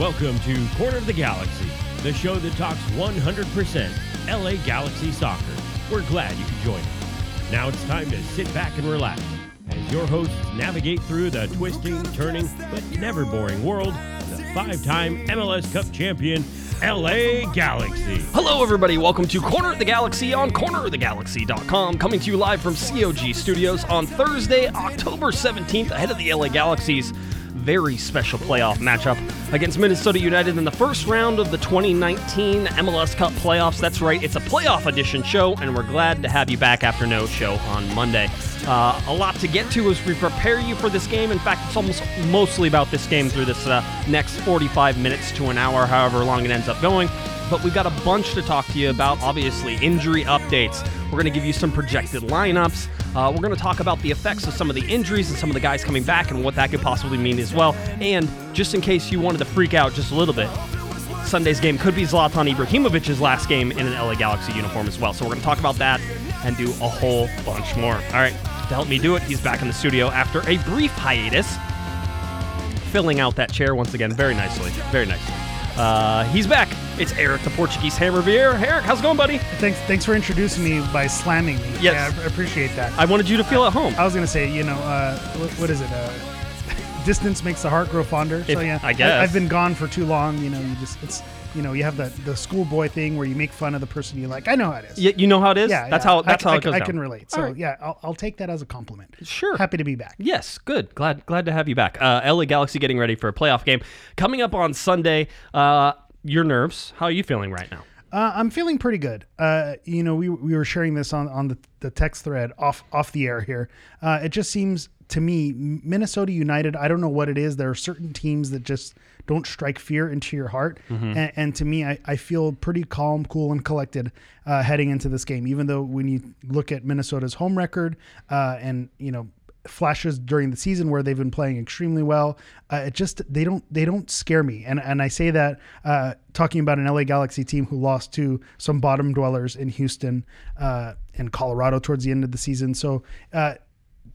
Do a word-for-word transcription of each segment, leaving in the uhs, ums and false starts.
Welcome to Corner of the Galaxy, the show that talks one hundred percent L A Galaxy soccer. We're glad you could join us. Now it's time to sit back and relax as your hosts navigate through the twisting, turning, but never boring world of the five-time M L S Cup champion, L A Galaxy. Hello, everybody. Welcome to Corner of the Galaxy on corner of the galaxy dot com, coming to you live from C O G Studios on Thursday, October seventeenth, ahead of the L A Galaxy's very special playoff matchup against Minnesota United in the first round of the twenty nineteen M L S Cup playoffs. That's right, it's a playoff edition show, and we're glad to have you back after no show on Monday. Uh, a lot to get to as we prepare you for this game. In fact, it's almost mostly about this game through this uh, next forty-five minutes to an hour, however long it ends up going. But we've got a bunch to talk to you about, obviously. Injury updates. We're going to give you some projected lineups. Uh, we're going to talk about the effects of some of the injuries and some of the guys coming back and what that could possibly mean as well. And just in case you wanted to freak out just a little bit, Sunday's game could be Zlatan Ibrahimovic's last game in an L A Galaxy uniform as well. So we're going to talk about that and do a whole bunch more. All right, to help me do it, he's back in the studio after a brief hiatus, filling out that chair once again very nicely, very nicely. Uh, he's back. It's Eric, the Portuguese Hammer Vieira. Eric, how's it going, buddy? Thanks Thanks for introducing me by slamming me. Yes. Yeah, I appreciate that. I wanted you to feel uh, at home. I was going to say, you know, uh, what, what is it? Uh, distance makes the heart grow fonder. If, so, yeah, I guess. I, I've been gone for too long. You know, you just, it's, you know, you have the, the schoolboy thing where you make fun of the person you like. I know how it is. You, you know how it is? Yeah. That's yeah. how That's I, how I, it goes I, I can relate. So, right. yeah, I'll, I'll take that as a compliment. Sure. Happy to be back. Yes, good. Glad glad to have you back. Uh, L A Galaxy getting ready for a playoff game. Coming up on Sunday, uh, your nerves, how are you feeling right now? Uh, I'm feeling pretty good. Uh, you know, we we were sharing this on, on the, the text thread off, off the air here. Uh, it just seems to me, Minnesota United, I don't know what it is. There are certain teams that just don't strike fear into your heart. Mm-hmm. And, and to me, I, I feel pretty calm, cool, and collected uh, heading into this game, even though when you look at Minnesota's home record uh, and, you know, flashes during the season where they've been playing extremely well, uh, it just they don't they don't scare me, and and I say that uh, talking about an L A Galaxy team who lost to some bottom dwellers in Houston uh, and Colorado towards the end of the season. So uh,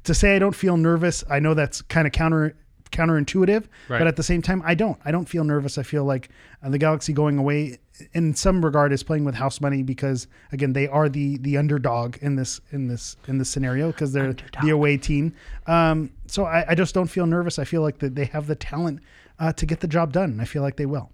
to say I don't feel nervous, I know that's kind of counter counterintuitive, right. But at the same time, I don't I don't feel nervous. I feel like uh, the Galaxy going away in some regard is playing with house money because again they are the the underdog in this in this in this scenario because they're underdog. The away team. Um, so I, I just don't feel nervous. I feel like that they have the talent uh, to get the job done. And I feel like they will.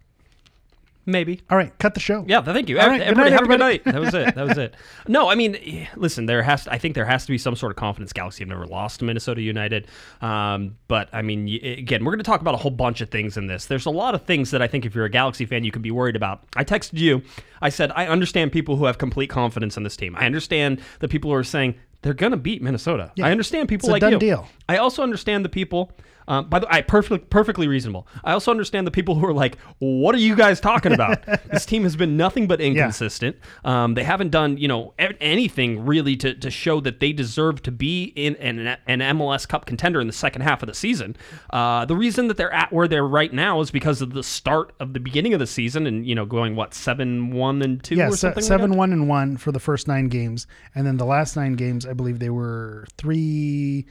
Maybe. All right, cut the show. Yeah, thank you. All right, everybody, good night, everybody. Have a good night. That was it. That was it. No, I mean, listen, there has to, I think there has to be some sort of confidence. Galaxy have never lost to Minnesota United. Um, but, I mean, again, we're going to talk about a whole bunch of things in this. There's a lot of things that I think if you're a Galaxy fan, you could be worried about. I texted you. I said, I understand people who have complete confidence in this team. I understand the people who are saying, they're going to beat Minnesota. Yeah, I understand people like you. It's a done deal. I also understand the people... Um, by the way, perfect, perfectly reasonable. I also understand the people who are like, what are you guys talking about? This team has been nothing but inconsistent. Yeah. Um, they haven't done, you know, anything really to, to show that they deserve to be in an, an M L S Cup contender in the second half of the season. Uh, the reason that they're at where they're right now is because of the start of the beginning of the season and, you know, going, what, seven one and two yeah, or something? Yeah, seven one and one for the first nine games. And then the last nine games, I believe they were three...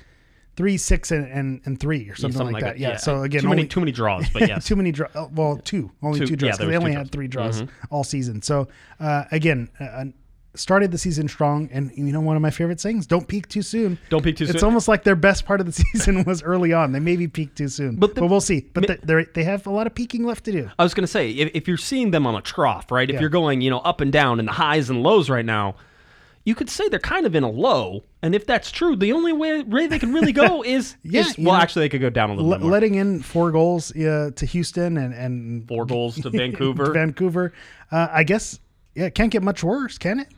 Three, six, and, and, and three, or something, yeah, something like, like that. Yeah. yeah. So again, too many, only, too many draws, but yes. too many draws. Well, two, only two, two draws. Yeah, they only draws. had three draws mm-hmm. all season. So uh, again, uh, started the season strong, and you know one of my favorite sayings: "Don't peak too soon." Don't peak too soon. It's almost like their best part of the season was early on. They maybe peaked too soon, but, the, but we'll see. But mi- they they have a lot of peaking left to do. I was going to say, if, if you're seeing them on a trough, right? If yeah. you're going, you know, up and down in the highs and lows right now. You could say they're kind of in a low, and if that's true, the only way really they can really go is, yeah, is well, know, actually, they could go down a little l- bit more. Letting in four goals uh, to Houston and, and four goals to Vancouver. to Vancouver, uh, I guess, yeah, it can't get much worse, can it?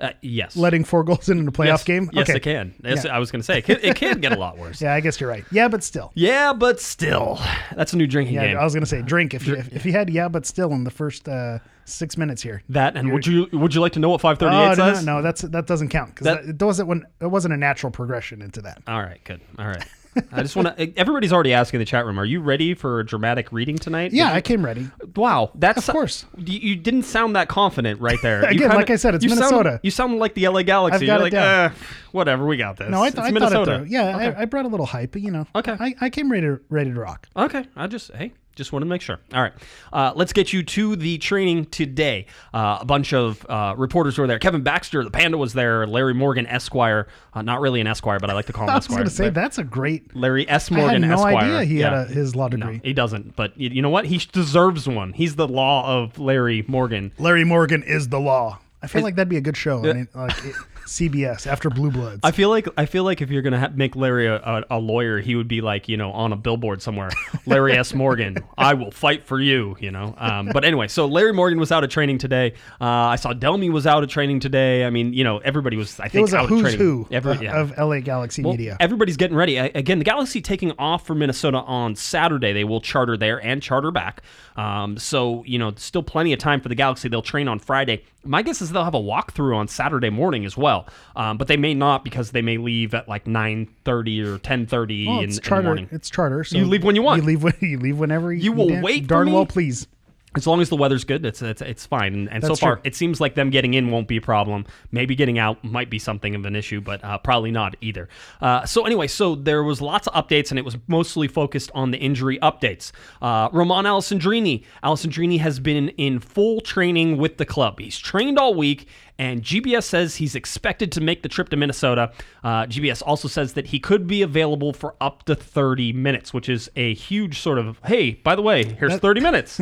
Uh, yes. Letting four goals in a playoff yes. game? Yes, okay. it can. Yes, yeah. I was going to say, it can, it can get a lot worse. Yeah, I guess you're right. Yeah, but still. Yeah, but still. That's a new drinking yeah, game. I was going to say, drink. If, Dr- you, if, if you had yeah, but still in the first uh, six minutes here. That, and you're, would you would you like to know what five thirty-eight oh, says? No, no, no that's, that doesn't count. Because that, that, it, wasn't when, it wasn't a natural progression into that. All right, good. All right. I just want to, everybody's already asking in the chat room, are you ready for a dramatic reading tonight? Yeah, you, I came ready. Wow. That's, of course. You, you didn't sound that confident right there. Again, you kinda, like I said, it's you Minnesota. Sound, you sound like the L A Galaxy. I've got You're it like, down. Eh, whatever, we got this. No, I, th- it's I Minnesota. thought it through. Yeah, okay. I, I brought a little hype, but you know. Okay. I, I came ready to, ready to rock. Okay. I just, hey, Just wanted to make sure. All right. Uh, let's get you to the training today. Uh, a bunch of uh, reporters were there. Kevin Baxter, the Panda, was there. Larry Morgan, Esquire. Uh, not really an Esquire, but I like to call him Esquire. I was going to say, that's a great... Larry S. Morgan, Esquire. I had no Esquire. idea he yeah. had a, his law degree. No, he doesn't. But you, you know what? He deserves one. He's the law of Larry Morgan. Larry Morgan is the law. I feel it's, like that'd be a good show. I mean, like it, C B S after Blue Bloods. I feel like I feel like if you're gonna ha- make Larry a, a, a lawyer, he would be like, you know, on a billboard somewhere. Larry S. Morgan, I will fight for you. You know. Um, but anyway, so Larry Morgan was out of training today. Uh, I saw Delmy was out of training today. I mean, you know, everybody was. I think it was out a who's of who Every, yeah. of L A Galaxy well, media. Everybody's getting ready. I, again, the Galaxy taking off for Minnesota on Saturday. They will charter there and charter back. Um, so you know, still plenty of time for the Galaxy. They'll train on Friday. My guess is they'll have a walkthrough on Saturday morning as well, um, but they may not because they may leave at like nine thirty or ten thirty well, in, in the morning. It's charter, so you leave when you want. You leave when you leave whenever you, you will damn, wait. Darn for me. Well, please. As long as the weather's good, it's it's, it's fine. And, and so far, true. It seems like them getting in won't be a problem. Maybe getting out might be something of an issue, but uh, probably not either. Uh, so anyway, so there was lots of updates, and it was mostly focused on the injury updates. Uh, Romain Alessandrini. Alessandrini has been in full training with the club. He's trained all week. And G B S says he's expected to make the trip to Minnesota. Uh, G B S also says that he could be available for up to thirty minutes, which is a huge sort of, hey, by the way, here's that, thirty minutes.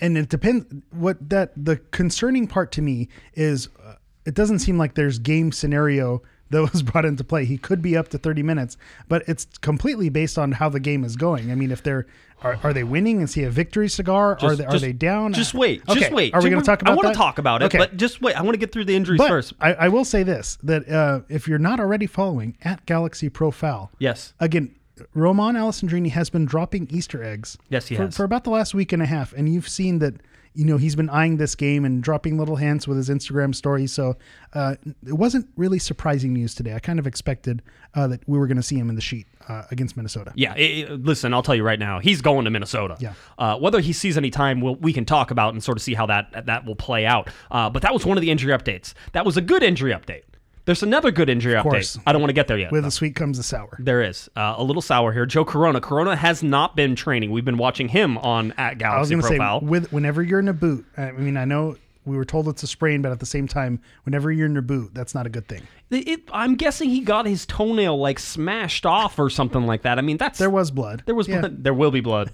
And it depends. What that the concerning part to me is uh, it doesn't seem like there's game scenario that was brought into play. He could be up to thirty minutes, but it's completely based on how the game is going. I mean, if they're are, are they winning? Is he a victory cigar? Just, are they are just, they down? Just wait. Okay. Just wait. Are we going to talk about that? I want to talk about it, okay. But just wait. I want to get through the injuries but first. I, I will say this, that uh, if you're not already following at Galaxy Profile, yes. Again, Romain Alessandrini has been dropping Easter eggs yes, he for, has. for about the last week and a half, and you've seen that. You know, he's been eyeing this game and dropping little hints with his Instagram story. So uh, it wasn't really surprising news today. I kind of expected uh, that we were going to see him in the sheet uh, against Minnesota. Yeah. It, it, listen, I'll tell you right now, he's going to Minnesota. Yeah. Uh, whether he sees any time, we'll, we can talk about and sort of see how that, that will play out. Uh, but that was one of the injury updates. That was a good injury update. There's another good injury of course. update. I don't want to get there yet. With the sweet comes the sour. There is. Uh, a little sour here. Joe Corona. Corona has not been training. We've been watching him on at Galaxy Profile. I was going to say, with, whenever you're in a boot, I mean, I know we were told it's a sprain, but at the same time, whenever you're in a boot, that's not a good thing. It, it, I'm guessing he got his toenail like smashed off or something like that. I mean, that's there was blood. There was yeah. blood. There will be blood.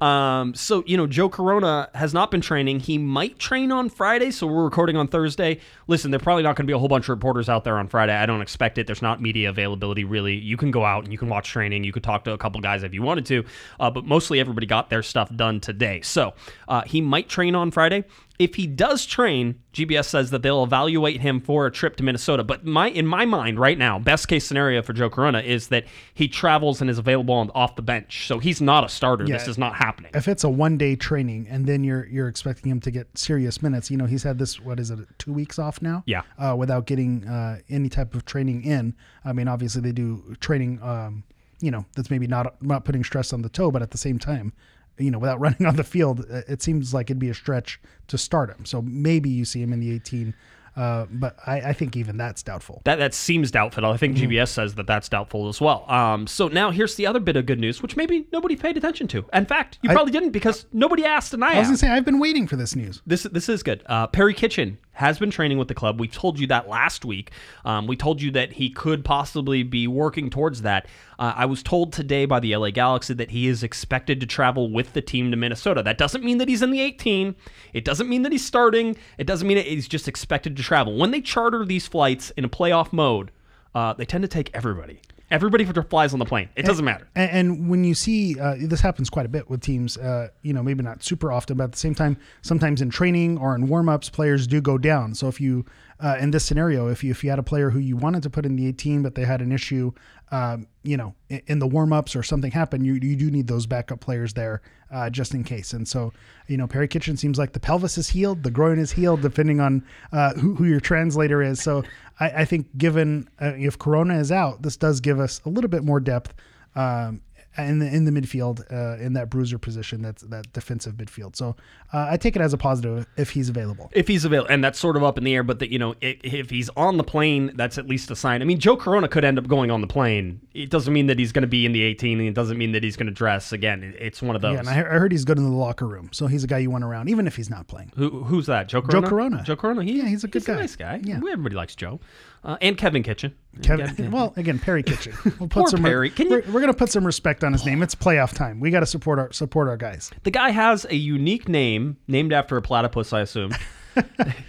um, so you know, Joe Corona has not been training. He might train on Friday, so we're recording on Thursday. Listen, there's probably not going to be a whole bunch of reporters out there on Friday. I don't expect it. There's not media availability really. You can go out and you can watch training. You could talk to a couple guys if you wanted to, uh, but mostly everybody got their stuff done today. So uh, he might train on Friday. If he does train, G B S says that they'll evaluate him for a trip to Minnesota. But my in my mind right now, best case scenario for Joe Corona is that he travels and is available on, off the bench. So he's not a starter. Yeah, this is not happening. If it's a one-day training and then you're you're expecting him to get serious minutes, you know, he's had this, what is it, two weeks off now? Yeah. Uh, without getting uh, any type of training in. I mean, obviously they do training, um, you know, that's maybe not not putting stress on the toe, but at the same time, you know, without running on the field, it seems like it'd be a stretch to start him. So maybe you see him in the eighteen. Uh, but I, I think even that's doubtful. That that seems doubtful. I think G B S says that that's doubtful as well. Um, so now here's the other bit of good news, which maybe nobody paid attention to. In fact, you probably I, didn't because nobody asked and I asked. I was going to say, I've been waiting for this news. This, this is good. Uh, Perry Kitchen has been training with the club. We told you that last week. Um, we told you that he could possibly be working towards that. Uh, I was told today by the L A Galaxy that he is expected to travel with the team to Minnesota. That doesn't mean that he's in the eighteen. It doesn't mean that he's starting. It doesn't mean that he's just expected to travel. When they charter these flights in a playoff mode, uh, they tend to take everybody. Everybody flies on the plane. It doesn't and, matter. And when you see, uh, this happens quite a bit with teams, uh, you know, maybe not super often, but at the same time, sometimes in training or in warm-ups, players do go down. So if you, uh, in this scenario, if you if you had a player who you wanted to put in the eighteen, but they had an issue, um, you know, in, in the warm-ups or something happened, you you do need those backup players there uh, just in case. And so, you know, Perry Kitchen seems like the pelvis is healed, the groin is healed, depending on uh, who, who your translator is. So I, I think given uh, if Corona is out, this does give us a little bit more depth um, in the in the midfield, uh, in that bruiser position, that's that defensive midfield. So uh, I take it as a positive if he's available. If he's available, and that's sort of up in the air. But that, you know, it, if he's on the plane, that's at least a sign. I mean, Joe Corona could end up going on the plane. It doesn't mean that he's going to be in the eighteen, and it doesn't mean that he's going to dress again. It, it's one of those. Yeah, and I, I heard he's good in the locker room, so he's a guy you want around, even if he's not playing. Who, who's that? Joe Corona. Joe Corona. Joe Corona. He, yeah, he's a good he's guy. He's a nice guy. Yeah, everybody likes Joe. Uh, and Kevin Kitchen. Kevin, Kevin. Well, again, Perry Kitchen. We'll put Poor some Perry. Re- Can you- we're we're going to put some respect on his name. It's playoff time. We got to support our support our guys. The guy has a unique name, named after a platypus, I assume.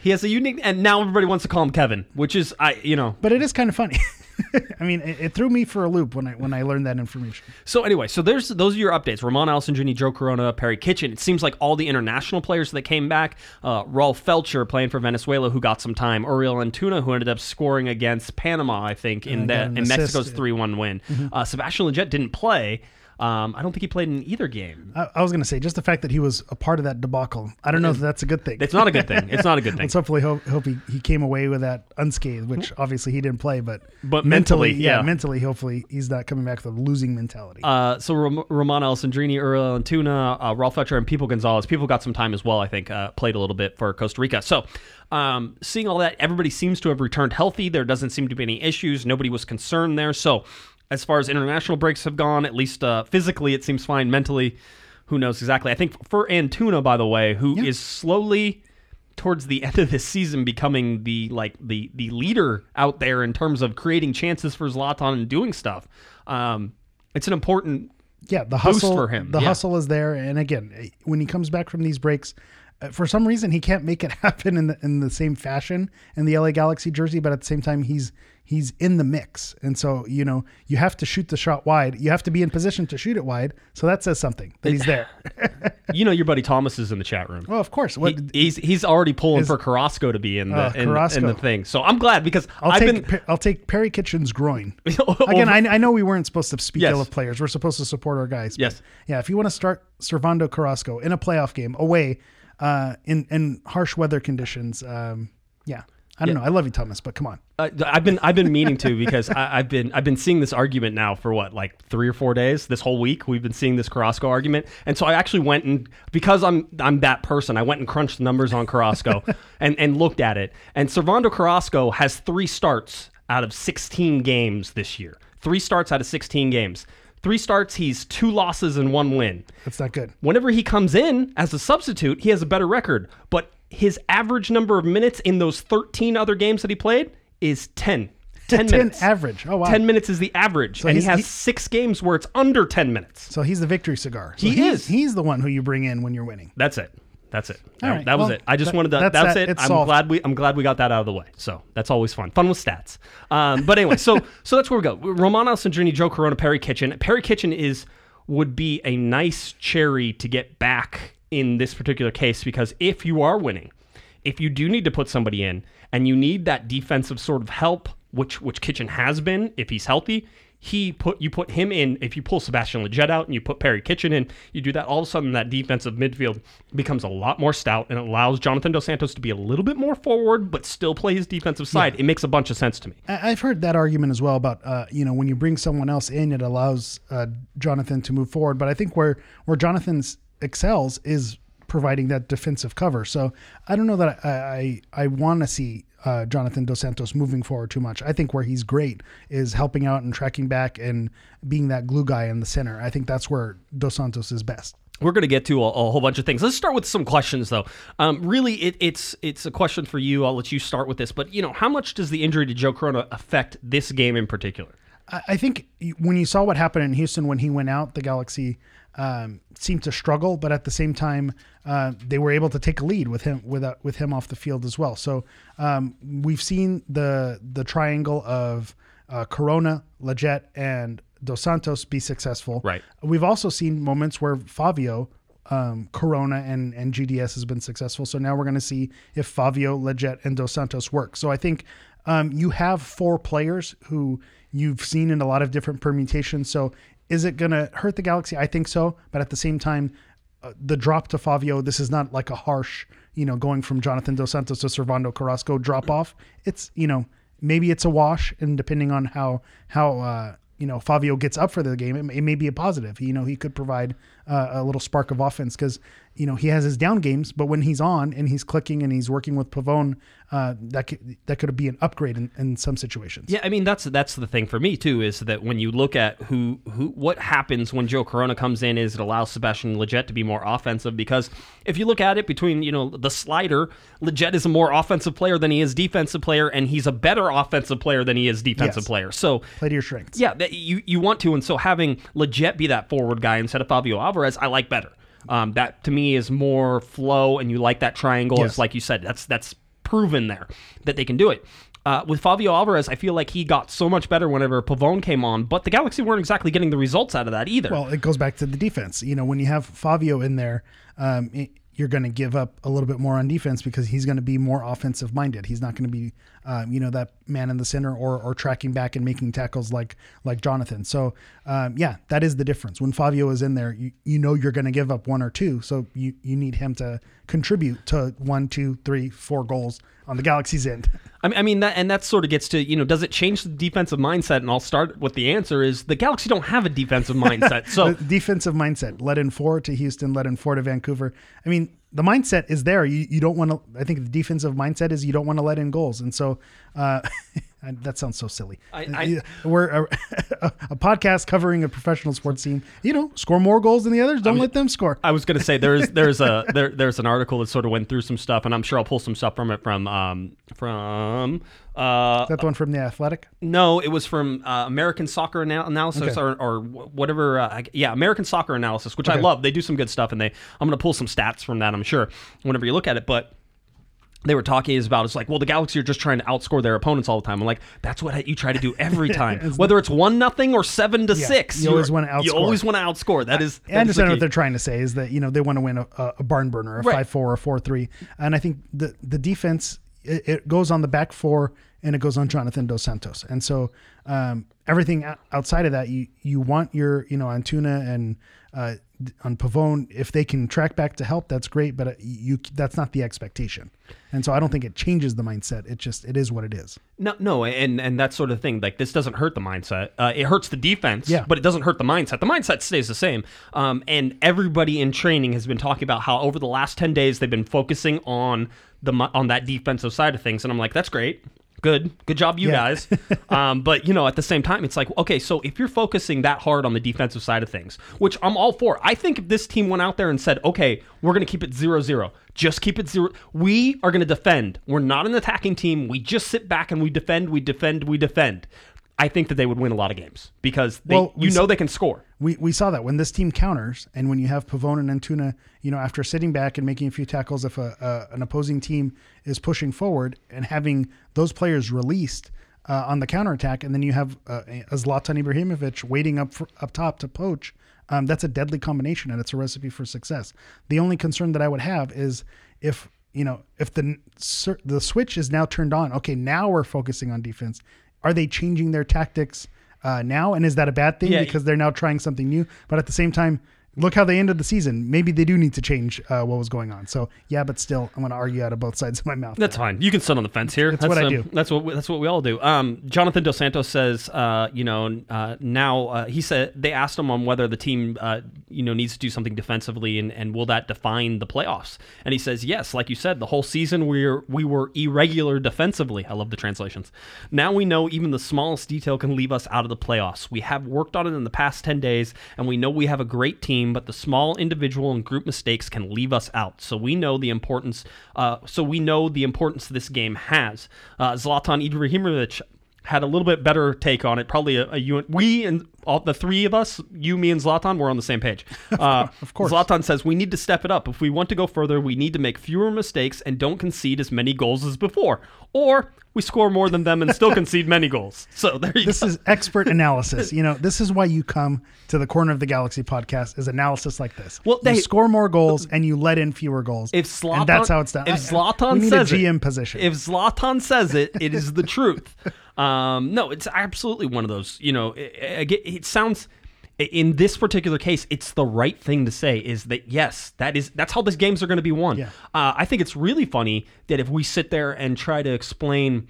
He has a unique, and now everybody wants to call him Kevin, which is I, you know. But it is kind of funny. I mean, it, it threw me for a loop when I when I learned that information. So anyway, so there's those are your updates: Romain Alessandrini, Joe Corona, Perry Kitchen. It seems like all the international players that came back, uh, Rolf Felcher playing for Venezuela, who got some time, Uriel Antuna, who ended up scoring against Panama, I think, in the in assist. Mexico's three one win. Mm-hmm. Uh, Sebastian Lletget didn't play. Um, I don't think he played in either game. I, I was going to say, just the fact that he was a part of that debacle, I don't know if that's a good thing. It's not a good thing. It's not a good thing. Let's hopefully hope, hope he, he came away with that unscathed, which obviously he didn't play, but, but mentally, mentally yeah, yeah, mentally, hopefully he's not coming back with a losing mentality. Uh, so Rom- Romain Alessandrini, Uriel Antuna, uh, Rolf Felcher, and Pipo González. Pipo got some time as well, I think, uh, played a little bit for Costa Rica. So um, seeing all that, everybody seems to have returned healthy. There doesn't seem to be any issues. Nobody was concerned there. So as far as international breaks have gone, at least uh, physically, it seems fine. Mentally, who knows exactly? I think for Antuna, by the way, who yeah. is slowly towards the end of this season becoming the like the the leader out there in terms of creating chances for Zlatan and doing stuff. Um, it's an important yeah the hustle boost for him. The yeah. hustle is there, and again, when he comes back from these breaks, for some reason he can't make it happen in the in the same fashion in the L A Galaxy jersey, but at the same time he's he's in the mix. And so, you know, you have to shoot the shot wide. You have to be in position to shoot it wide. So that says something that he's there. You know, your buddy Thomas is in the chat room. Well, of course. What, he, he's he's already pulling is, for Carrasco to be in the uh, in, in the thing. So I'm glad because I'll I've take, been I'll take Perry Kitchen's groin. Again, I, I know we weren't supposed to speak yes. ill of players. We're supposed to support our guys. Yes. Yeah. If you want to start Servando Carrasco in a playoff game away uh, in in harsh weather conditions, um, yeah. I don't yeah. know. I love you, Thomas, but come on. Uh, I've been I've been meaning to because I, I've been I've been seeing this argument now for what like three or four days. This whole week we've been seeing this Carrasco argument, and so I actually went and because I'm I'm that person, I went and crunched the numbers on Carrasco and and looked at it. And Servando Carrasco has three starts out of sixteen games this year. Three starts out of sixteen games. Three starts, he's two losses and one win. That's not good. Whenever he comes in as a substitute, he has a better record, but his average number of minutes in those thirteen other games that he played is ten. ten, ten minutes. average. Oh, wow. ten minutes is the average. So and he has he, six games where it's under ten minutes. So he's the victory cigar. So he, he is. He's the one who you bring in when you're winning. That's it. That's it. All right. That was well, it. I just that, wanted to. That's, that's that. it. It's I'm solved. glad we. I'm glad we got that out of the way. So that's always fun. Fun with stats. Um, but anyway, so so that's where we go. Romain Alessandrini, Joe Corona, Perry Kitchen. Perry Kitchen is would be a nice cherry to get back in this particular case, because if you are winning, if you do need to put somebody in and you need that defensive sort of help, which which Kitchen has been, if he's healthy, he put you put him in. If you pull Sebastian Lletget out and you put Perry Kitchen in, you do that, all of a sudden that defensive midfield becomes a lot more stout and allows Jonathan Dos Santos to be a little bit more forward but still play his defensive side. Yeah. It makes a bunch of sense to me. I've heard that argument as well about, uh, you know, when you bring someone else in, it allows uh, Jonathan to move forward. But I think where where Jonathan's excels is providing that defensive cover. So I don't know that I I, I want to see uh, Jonathan Dos Santos moving forward too much. I think where he's great is helping out and tracking back and being that glue guy in the center. I think that's where Dos Santos is best. We're going to get to a, a whole bunch of things. Let's start with some questions, though. Um, really, it, it's it's a question for you. I'll let you start with this. But, you know, how much does the injury to Joe Corona affect this game in particular? I think when you saw what happened in Houston when he went out, the Galaxy um, seemed to struggle, but at the same time, uh, they were able to take a lead with him with, uh, with him off the field as well. So um, we've seen the the triangle of uh, Corona, Lletget, and Dos Santos be successful. Right. We've also seen moments where Fabio, um, Corona, and, and G D S has been successful. So now we're going to see if Fabio, Lletget, and Dos Santos work. So I think um, you have four players who you've seen in a lot of different permutations. So is it going to hurt the Galaxy? I think so. But at the same time, uh, the drop to Fabio, this is not like a harsh, you know, going from Jonathan Dos Santos to Servando Carrasco drop off. It's, you know, maybe it's a wash. And depending on how, how, uh, you know, Fabio gets up for the game, it, it may be a positive. You know, he could provide uh, a little spark of offense because, you know, he has his down games, but when he's on and he's clicking and he's working with Pavón, uh, that could, that could be an upgrade in, in some situations. Yeah, I mean, that's that's the thing for me, too, is that when you look at who, who what happens when Joe Corona comes in is it allows Sebastian Lletget to be more offensive, because if you look at it between, you know, the slider, Lletget is a more offensive player than he is defensive player, and he's a better offensive player than he is defensive yes. player. So play to your strengths. Yeah, that you, you want to, and so having Lletget be that forward guy instead of Fabio Álvarez, I like better. Um, that to me is more flow, and you like that triangle. Yes. It's like you said, that's that's proven there that they can do it. Uh, with Fabio Álvarez, I feel like he got so much better whenever Pavón came on, but the Galaxy weren't exactly getting the results out of that either. Well, it goes back to the defense. You know, when you have Fabio in there, um, it, you're going to give up a little bit more on defense because he's going to be more offensive minded. He's not going to be, um, you know, that man in the center or or tracking back and making tackles like like Jonathan. So, um, yeah, that is the difference. When Fabio is in there, you, you know you're going to give up one or two. So you, you need him to contribute to one, two, three, four goals on the Galaxy's end. I mean, that, and that sort of gets to, you know, does it change the defensive mindset? And I'll start with the answer is the Galaxy don't have a defensive mindset. So defensive mindset, let in four to Houston, let in four to Vancouver. I mean, the mindset is there. You you don't want to, I think the defensive mindset is you don't want to let in goals. And so uh, that sounds so silly. I, I, We're a, a podcast covering a professional sports team, you know, score more goals than the others. Don't I'm, let them score. I was going to say there's, there's a, there, there's an article that sort of went through some stuff, and I'm sure I'll pull some stuff from it from, um, from, Um, uh, is that the one from The Athletic? No, it was from uh, American Soccer Anal- Analysis okay. or, or whatever. Uh, yeah, American Soccer Analysis, which okay. I love. They do some good stuff, and they. I'm going to pull some stats from that, I'm sure, whenever you look at it. But they were talking is about, it's like, well, the Galaxy are just trying to outscore their opponents all the time. I'm like, that's what you try to do every time. it's Whether it's one nothing or seven to yeah, six. You always want to outscore. You always want to outscore. That is, I that understand is the what they're trying to say is that, you know, they want to win a, a barn burner, a right. five four or four three. And I think the, the defense... it goes on the back four and it goes on Jonathan Dos Santos. And so um, everything outside of that, you, you want your, you know, Antuna and uh, on Pavón, if they can track back to help, that's great. But you, that's not the expectation. And so I don't think it changes the mindset. It just, it is what it is. No, no. And, and that sort of thing, like this doesn't hurt the mindset. Uh, it hurts the defense, yeah. but it doesn't hurt the mindset. The mindset stays the same. Um, and everybody in training has been talking about how over the last ten days, they've been focusing on the on that defensive side of things. And I'm like, that's great. Good. Good job, you yeah. guys. Um, but, you know, at the same time, it's like, okay, so if you're focusing that hard on the defensive side of things, which I'm all for. I think if this team went out there and said, okay, we're going to keep it zero zero. Just keep it zero. We are going to defend. We're not an attacking team. We just sit back and we defend, we defend, we defend. I think that they would win a lot of games because they, well, we you know saw, they can score. We we saw that when this team counters and when you have Pavón and Antuna, you know, after sitting back and making a few tackles, if a, a, an opposing team is pushing forward and having those players released uh, on the counterattack, and then you have uh, a Zlatan Ibrahimovic waiting up for, up top to poach, um, that's a deadly combination and it's a recipe for success. The only concern that I would have is if, you know, if the the switch is now turned on, okay, now we're focusing on defense. Are they changing their tactics uh, now? And is that a bad thing yeah. because they're now trying something new? But at the same time, look how they ended the season. Maybe they do need to change uh, what was going on. So yeah, but still, I'm going to argue out of both sides of my mouth. That's there. Fine. You can sit on the fence here. That's, that's what um, I do. That's what we, that's what we all do. Um, Jonathan Dos Santos says, uh, you know, uh, now uh, he said they asked him on whether the team, uh, you know, needs to do something defensively and, and will that define the playoffs? And he says, yes. Like you said, the whole season we were we were irregular defensively. I love the translations. Now we know even the smallest detail can leave us out of the playoffs. We have worked on it in the past ten days, and we know we have a great team. But the small individual and group mistakes can leave us out. So we know the importance. Uh, so we know the importance this game has. Uh, Zlatan Ibrahimovic had a little bit better take on it. Probably a, a we and all the three of us, you, me, and Zlatan, were on the same page. Uh, of course. Zlatan says we need to step it up. If we want to go further, we need to make fewer mistakes and don't concede as many goals as before. Or we score more than them and still concede many goals. So there you this go. This is expert analysis. You know, this is why you come to the Corner of the Galaxy podcast is analysis like this. Well, they you score more goals and you let in fewer goals. If Zlatan, and that's how it's done. If Zlatan I, we need says a G M it, position. If Zlatan says it, it is the truth. Um, no, it's absolutely one of those. You know, it, it, it sounds. In this particular case, it's the right thing to say is that, yes, that is, that's how these games are going to be won. Yeah. Uh, I think it's really funny that if we sit there and try to explain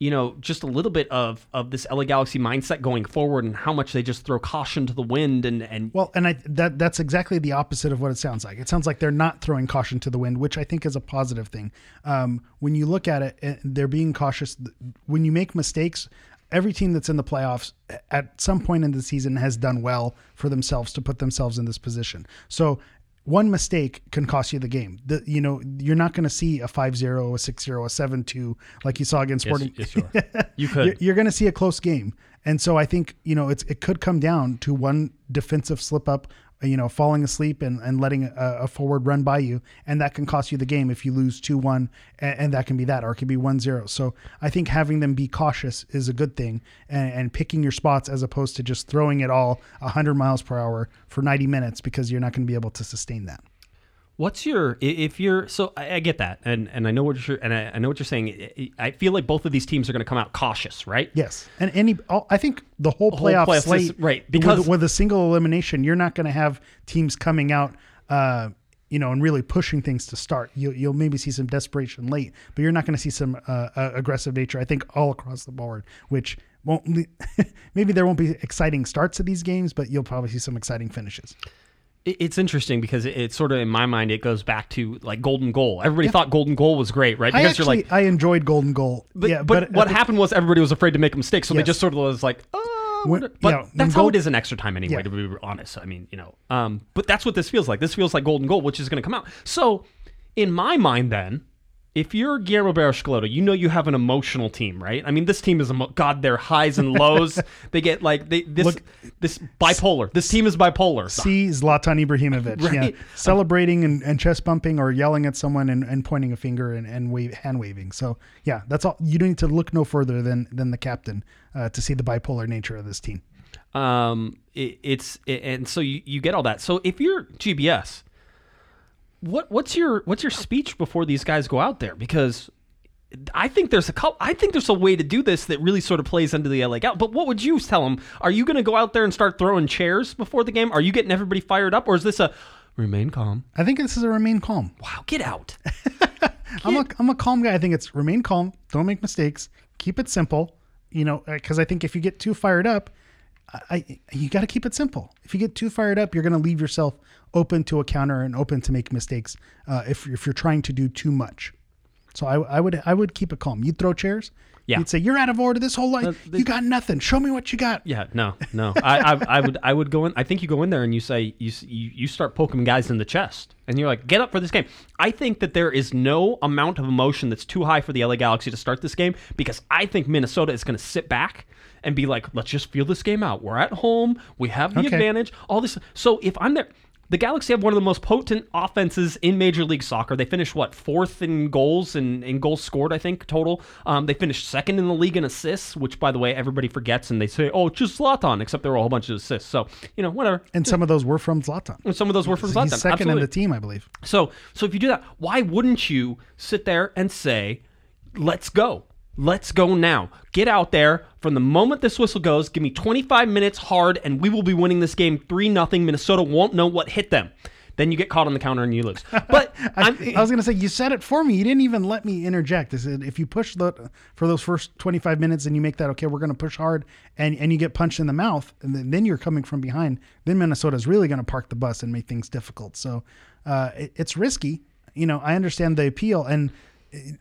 you know, just a little bit of, of this L A Galaxy mindset going forward and how much they just throw caution to the wind. And, and well, and I, that that's exactly the opposite of what it sounds like. It sounds like they're not throwing caution to the wind, which I think is a positive thing. Um, when you look at it, they're being cautious. When you make mistakes, every team that's in the playoffs at some point in the season has done well for themselves to put themselves in this position. So one mistake can cost you the game. The, you know, you're not going to see a five zero, a six zero, a seven two like you saw against Sporting. Yes, yes, you are. You could. You're, you're going to see a close game. And so I think, you know, it's it could come down to one defensive slip up, you know, falling asleep and, and letting a, a forward run by you. And that can cost you the game if you lose two one, and, and that can be that, or it could be one zero. So I think having them be cautious is a good thing, and, and picking your spots as opposed to just throwing it all one hundred miles per hour for ninety minutes, because you're not going to be able to sustain that. What's your, if you're, so I, I get that. And, and I know what you're, and I, I know what you're saying. I feel like both of these teams are going to come out cautious, right? Yes. And any, I think the whole playoff, whole playoff slate, system, right? Because with, with a single elimination, you're not going to have teams coming out, uh, you know, and really pushing things to start. You, you'll maybe see some desperation late, but you're not going to see some uh, aggressive nature, I think, all across the board, which won't, maybe there won't be exciting starts of these games, but you'll probably see some exciting finishes. It's interesting because it's sort of, in my mind, it goes back to like Golden Goal. Everybody yeah. thought Golden Goal was great, right? Because I actually, you're like, I enjoyed Golden Goal. But, yeah, but, but what the, happened was everybody was afraid to make a mistake, so yes. they just sort of was like, oh. When, but yeah, that's how goal, it is in extra time anyway, yeah. to be honest. I mean, you know. Um, but that's what this feels like. This feels like Golden Goal, which is going to come out. So in my mind then, if you're Guillermo Barros Schelotto, you know you have an emotional team, right? I mean, this team is, emo- God, their highs and lows. They get like, they, this Look, this bipolar. This team is bipolar. See Zlatan Ibrahimovic. Right? Yeah. Celebrating and, and chest bumping or yelling at someone and, and pointing a finger and, and wave, hand waving. So, yeah, that's all. You don't need to look no further than, than the captain uh, to see the bipolar nature of this team. Um, it, it's it, And so you, you get all that. So if you're G B S... What what's your what's your speech before these guys go out there? Because I think there's a couple, I think there's a way to do this that really sort of plays into the L A Galaxy. But what would you tell them? Are you going to go out there and start throwing chairs before the game? Are you getting everybody fired up, or is this a remain calm? I think this is a remain calm. Wow, get out! get. I'm a I'm a calm guy. I think it's remain calm. Don't make mistakes. Keep it simple. You know, because I think if you get too fired up, I you got to keep it simple. If you get too fired up, you're going to leave yourself open to a counter and open to make mistakes uh, if if you're trying to do too much. So I, I would I would keep it calm. You'd throw chairs. Yeah. You'd say, you're out of order this whole life. Uh, they, you got nothing. Show me what you got. Yeah, no, no. I, I I would I would go in. I think you go in there and you say, you you start poking guys in the chest. And you're like, get up for this game. I think that there is no amount of emotion that's too high for the L A Galaxy to start this game, because I think Minnesota is going to sit back and be like, let's just feel this game out. We're at home. We have the okay. advantage. All this. So if I'm there... The Galaxy have one of the most potent offenses in Major League Soccer. They finished, what, fourth in goals and in, in goals scored, I think, total. Um, they finished second in the league in assists, which, by the way, everybody forgets, and they say, oh, just Zlatan, except there were a whole bunch of assists. So, you know, whatever. And some of those were from Zlatan. And some of those were from Zlatan. He's second Absolutely. in the team, I believe. So, so if you do that, why wouldn't you sit there and say, let's go. Let's go now. Get out there. From the moment this whistle goes, give me twenty-five minutes hard, and we will be winning this game three nothing. Minnesota won't know what hit them. Then you get caught on the counter and you lose. But I, I was going to say, you said it for me. You didn't even let me interject. I said, if you push the, for those first twenty-five minutes and you make that, okay, we're going to push hard, and, and you get punched in the mouth, and then, then you're coming from behind, then Minnesota's really going to park the bus and make things difficult. So uh, it, it's risky. You know, I understand the appeal, and it,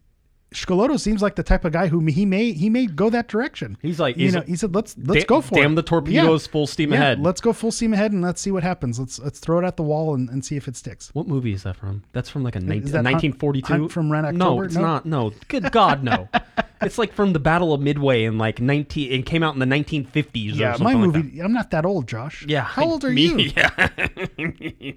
Schelotto seems like the type of guy who he may he may go that direction. He's like, you he's know, he said, let's let's da- go for damn it. Damn the torpedoes, yeah. full steam yeah. ahead. Let's go full steam ahead and let's see what happens. Let's let's throw it at the wall and, and see if it sticks. What movie is that from? That's from like a nineteen forty-two. Hunt from Red October? No, it's no? not. No, good God, no. It's like from the Battle of Midway in like nineteen. It came out in the nineteen fifties. Yeah, or something my movie. Like that. I'm not that old, Josh. Yeah, how I, old are me, you? Yeah.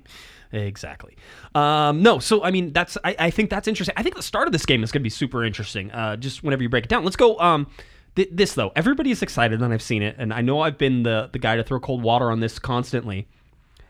Exactly. Um, no, so I mean, that's. I, I think that's interesting. I think the start of this game is going to be super interesting. Uh, just whenever you break it down, let's go. Um, th- this though, everybody is excited, and I've seen it, and I know I've been the the guy to throw cold water on this constantly,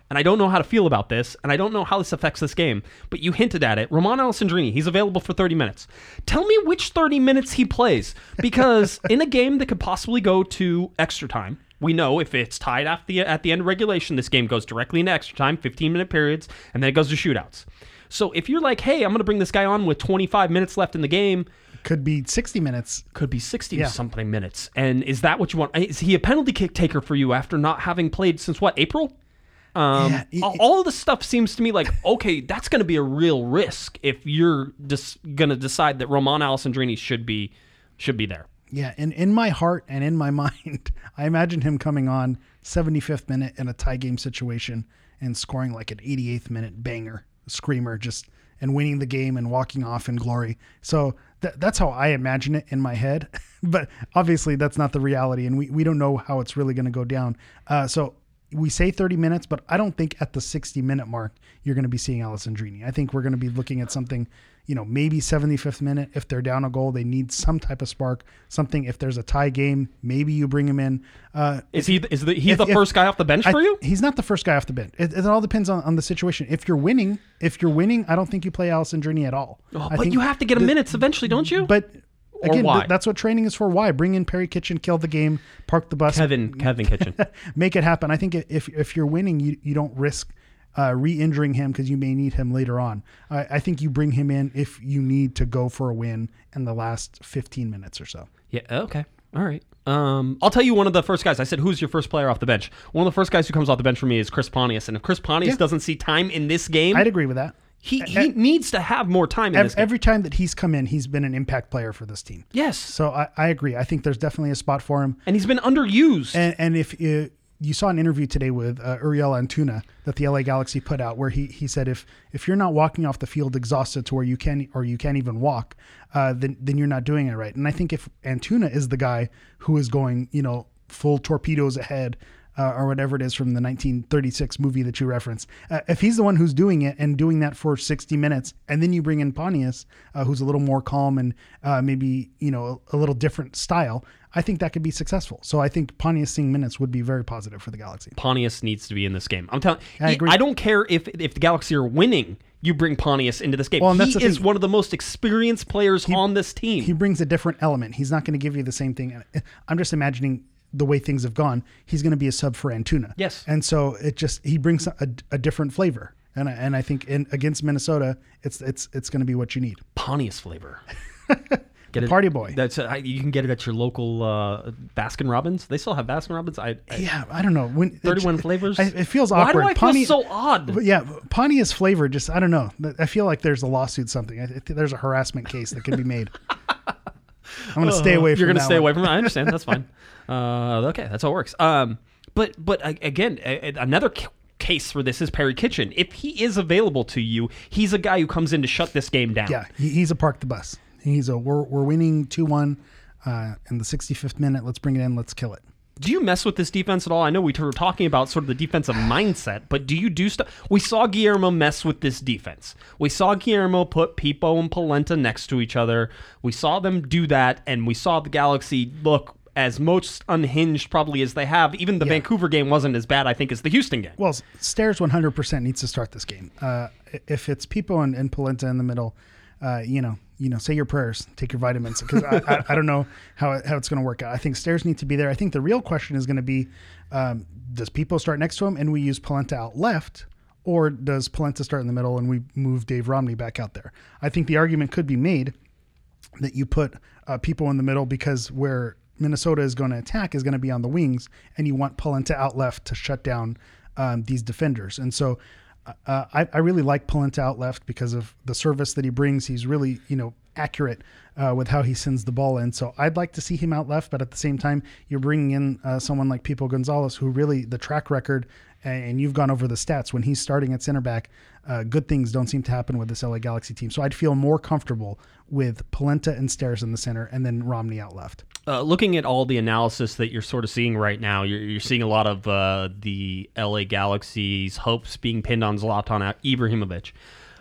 and I don't know how to feel about this, and I don't know how this affects this game. But you hinted at it, Romain Alessandrini. He's available for thirty minutes. Tell me which thirty minutes he plays, because in a game that could possibly go to extra time. We know if it's tied at the, at the end of regulation, this game goes directly into extra time, fifteen-minute periods, and then it goes to shootouts. So if you're like, hey, I'm going to bring this guy on with twenty-five minutes left in the game, Could be sixty minutes. Could be sixty yeah. something minutes. And is that what you want? Is he a penalty kick taker for you after not having played since what, April? Um, yeah, it, all of this stuff seems to me like, okay, that's going to be a real risk if you're just going to decide that Romain Alessandrini should be should be there. Yeah, and in my heart and in my mind, I imagine him coming on seventy-fifth minute in a tie game situation and scoring like an eighty-eighth minute banger, screamer, just and winning the game and walking off in glory. So th- that's how I imagine it in my head. But obviously that's not the reality, and we, we don't know how it's really going to go down. Uh, so we say thirty minutes, but I don't think at the sixty-minute mark you're going to be seeing Alessandrini. I think we're going to be looking at something, you know, maybe seventy-fifth minute. If they're down a goal, they need some type of spark, something. If there's a tie game, maybe you bring him in. Uh, is he is the, he's if, the if, first guy off the bench I, for you? He's not the first guy off the bench. It, it all depends on, on the situation. If you're winning, if you're winning, I don't think you play Alessandrini at all. Oh, I but think you have to get him minutes eventually, don't you? But again, th- that's what training is for. Why? Bring in Perry Kitchen, kill the game, park the bus. Kevin, Kevin Kitchen. Make it happen. I think if if you're winning, you, you don't risk uh, re-injuring him because you may need him later on. I, I think you bring him in if you need to go for a win in the last fifteen minutes or so. Yeah, okay. All right. Um, I'll tell you one of the first guys. I said, who's your first player off the bench? One of the first guys who comes off the bench for me is Chris Pontius. And if Chris Pontius yeah. doesn't see time in this game... I'd agree with that. He he at, needs to have more time in every, this game. Every time that he's come in, he's been an impact player for this team. Yes. So I, I agree. I think there's definitely a spot for him. And he's been underused. And, and if you, you saw an interview today with uh, Uriel Antuna that the L A Galaxy put out where he, he said, if if you're not walking off the field exhausted to where you can or you can't even walk, uh, then, then you're not doing it right. And I think if Antuna is the guy who is going, you know, full torpedoes ahead, Uh, or whatever it is from the nineteen thirty-six movie that you referenced. Uh, if he's the one who's doing it and doing that for sixty minutes, and then you bring in Pontius, uh, who's a little more calm and uh, maybe, you know, a, a little different style, I think that could be successful. So I think Pontius seeing minutes would be very positive for the Galaxy. Pontius needs to be in this game. I'm telling you, I agree. I don't care if if the Galaxy are winning, you bring Pontius into this game. Well, he is thing. one of the most experienced players he, on this team. He brings a different element. He's not going to give you the same thing. I'm just imagining the way things have gone, he's going to be a sub for Antuna. Yes. And so it just, he brings a, a different flavor. And I, and I think in, against Minnesota, it's it's it's going to be what you need. Pontius flavor. Get it, party boy. That's a, you can get it at your local uh, Baskin Robbins. They still have Baskin Robbins. I, I yeah, I don't know. When, thirty-one it, flavors. I, it feels awkward. Why do I Pontius, feel so odd? But yeah, Pontius flavor. Just I don't know. I feel like there's a lawsuit, something. I, there's a harassment case that could be made. I'm going to uh, stay away from You're going to stay one. away from it. I understand. That's fine. Uh, okay, that's how it works. Um, but but again, a, a, another c- case for this is Perry Kitchen. If he is available to you, he's a guy who comes in to shut this game down. Yeah, he, he's a park the bus. He's a we're, we're winning two one uh, in the sixty-fifth minute. Let's bring it in. Let's kill it. Do you mess with this defense at all? I know we were talking about sort of the defensive mindset, but do you do stuff? We saw Guillermo mess with this defense. We saw Guillermo put Pipo and Polenta next to each other. We saw them do that, and we saw the Galaxy look as most unhinged probably as they have. Even the yeah. Vancouver game wasn't as bad, I think, as the Houston game. Well, Steres one hundred percent needs to start this game. Uh, if it's Pipo and, and Polenta in the middle, uh, you know, You know, say your prayers, take your vitamins, because I, I, I don't know how how it's going to work out. I think Steres need to be there. I think the real question is going to be, um, does Pipo start next to him and we use Polenta out left, or does Polenta start in the middle and we move Dave Romney back out there? I think the argument could be made that you put uh, Pipo in the middle because where Minnesota is going to attack is going to be on the wings, and you want Polenta out left to shut down um, these defenders. And so Uh, I, I really like Polenta out left because of the service that he brings. He's really, you know, accurate uh, with how he sends the ball in. So I'd like to see him out left, but at the same time, you're bringing in uh, someone like Pipo González, who really the track record, and you've gone over the stats when he's starting at center back. Uh, good things don't seem to happen with this L A Galaxy team. So I'd feel more comfortable with Polenta and Steres in the center and then Romney out left. Uh, looking at all the analysis that you're sort of seeing right now, you're, you're seeing a lot of uh, the L A Galaxy's hopes being pinned on Zlatan Ibrahimovic.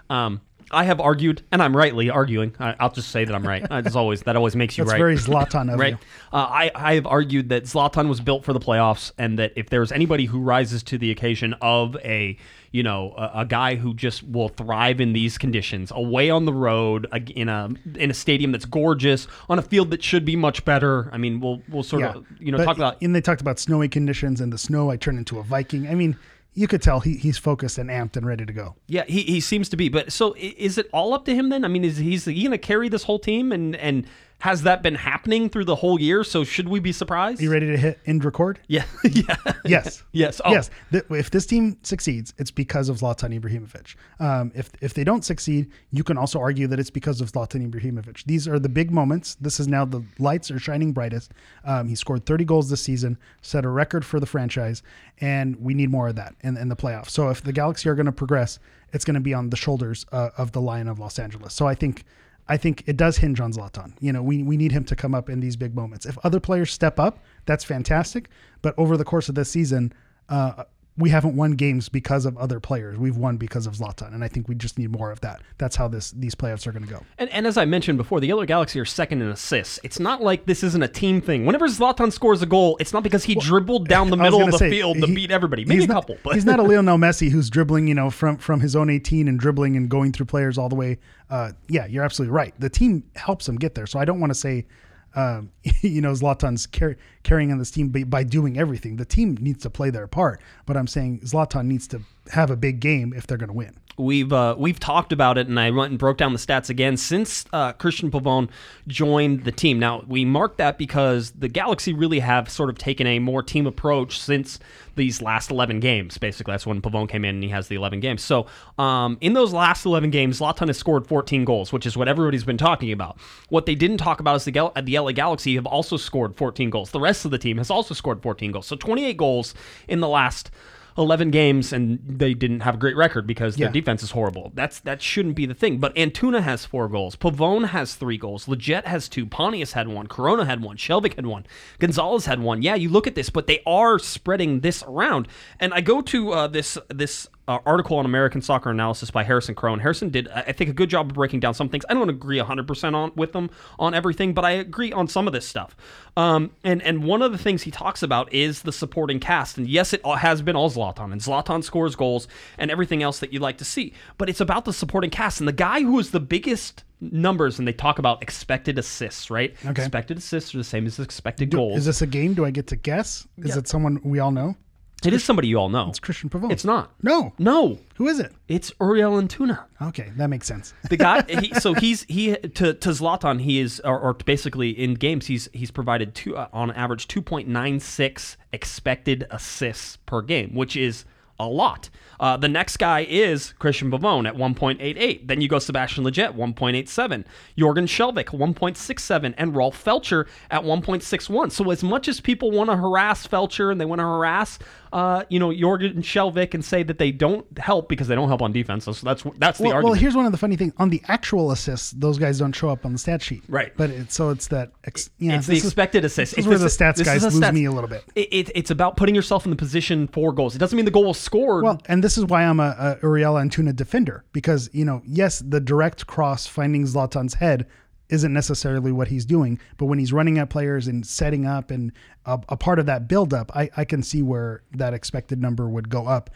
Um, I have argued, and I'm rightly arguing. I, I'll just say that I'm right. As always, that always makes you That's right. That's very Zlatan of right? you. Uh, I, I have argued that Zlatan was built for the playoffs, and that if there's anybody who rises to the occasion of a, you know, a, a guy who just will thrive in these conditions, away on the road, a, in a in a stadium that's gorgeous, on a field that should be much better. I mean, we'll we'll sort yeah. of you know but talk about. And they talked about snowy conditions, and the snow I turned into a Viking. I mean. you could tell he he's focused and amped and ready to go. Yeah, he, he seems to be. But so is it all up to him then? I mean, is he's he going to carry this whole team? And and has that been happening through the whole year? So should we be surprised? Are you ready to hit end record? Yeah. yeah. Yes. yes. Oh. Yes. If this team succeeds, it's because of Zlatan Ibrahimovic. Um, if if they don't succeed, you can also argue that it's because of Zlatan Ibrahimovic. These are the big moments. This is now the lights are shining brightest. Um, he scored thirty goals this season, set a record for the franchise, and we need more of that in, in the playoffs. So if the Galaxy are going to progress, it's going to be on the shoulders uh, of the Lion of Los Angeles. So I think I think it does hinge on Zlatan. You know, we we need him to come up in these big moments. If other players step up, that's fantastic. But over the course of this season, uh, we haven't won games because of other players. We've won because of Zlatan, and I think we just need more of that. That's how this these playoffs are going to go. And, and as I mentioned before, the L A Galaxy are second in assists. It's not like this isn't a team thing. Whenever Zlatan scores a goal, it's not because he well, dribbled down the middle of the say, field he, to beat everybody. Maybe a not, couple. But. He's not a Lionel Messi who's dribbling, you know, from, from his own eighteen and dribbling and going through players all the way. Uh, yeah, you're absolutely right. The team helps him get there, so I don't want to say... Um, you know, Zlatan's car- carrying on this team by, by doing everything. The team needs to play their part, but I'm saying Zlatan needs to have a big game if they're going to win. We've uh, we've talked about it, and I went and broke down the stats again since uh, Cristian Pavón joined the team. Now, we marked that because the Galaxy really have sort of taken a more team approach since these last eleven games. Basically, that's when Pavón came in, and he has the eleven games. So um, in those last eleven games, Zlatan has scored fourteen goals, which is what everybody's been talking about. What they didn't talk about is the, Gal- the L A Galaxy have also scored fourteen goals. The rest of the team has also scored fourteen goals. So twenty-eight goals in the last eleven games, and they didn't have a great record because yeah. their defense is horrible. That's That shouldn't be the thing. But Antuna has four goals. Pavón has three goals. Lletget has two. Pontius had one. Corona had one. Skjelvik had one. González had one. Yeah, you look at this, but they are spreading this around. And I go to uh, this this uh, article on American Soccer Analysis by Harrison Crone. Harrison did, I think, a good job of breaking down some things. I don't agree one hundred percent on with them on everything, but I agree on some of this stuff. Um, and, and one of the things he talks about is the supporting cast. And yes, it has been all Zlatan, and Zlatan scores goals and everything else that you'd like to see. But it's about the supporting cast. And the guy who is the biggest numbers, and they talk about expected assists, right? Okay. Expected assists are the same as expected Do, goals. Is this a game? Do I get to guess? Is yeah. it someone we all know? It's it Christian, is somebody you all know. It's Cristian Pavón. It's not. No. No. Who is it? It's Uriel Antuna. Okay, that makes sense. The guy, he, so he's he to, to Zlatan, he is, or, or basically in games, he's he's provided two uh, on average two point nine six expected assists per game, which is a lot. Uh, the next guy is Cristian Pavón at one point eight eight. Then you go Sebastian Lletget, one point eight seven. Jørgen Skjelvik, one point six seven. And Rolf Felcher at one point six one. So as much as people want to harass Felcher and they want to harass Uh, you know, Jørgen Skjelvik and say that they don't help because they don't help on defense. So that's that's the well, argument. Well, here's one of the funny things. On the actual assists, those guys don't show up on the stat sheet. Right. But it, so it's that... Ex, yeah, it's the expected is, assist. This is where the stats guys lose stats. me a little bit. It, it, it's about putting yourself in the position for goals. It doesn't mean the goal was scored. Well, and this is why I'm a, a Uriel Antuna defender. Because, you know, yes, the direct cross finding Zlatan's head isn't necessarily what he's doing, but when he's running at players and setting up and a, a part of that buildup, I, I can see where that expected number would go up.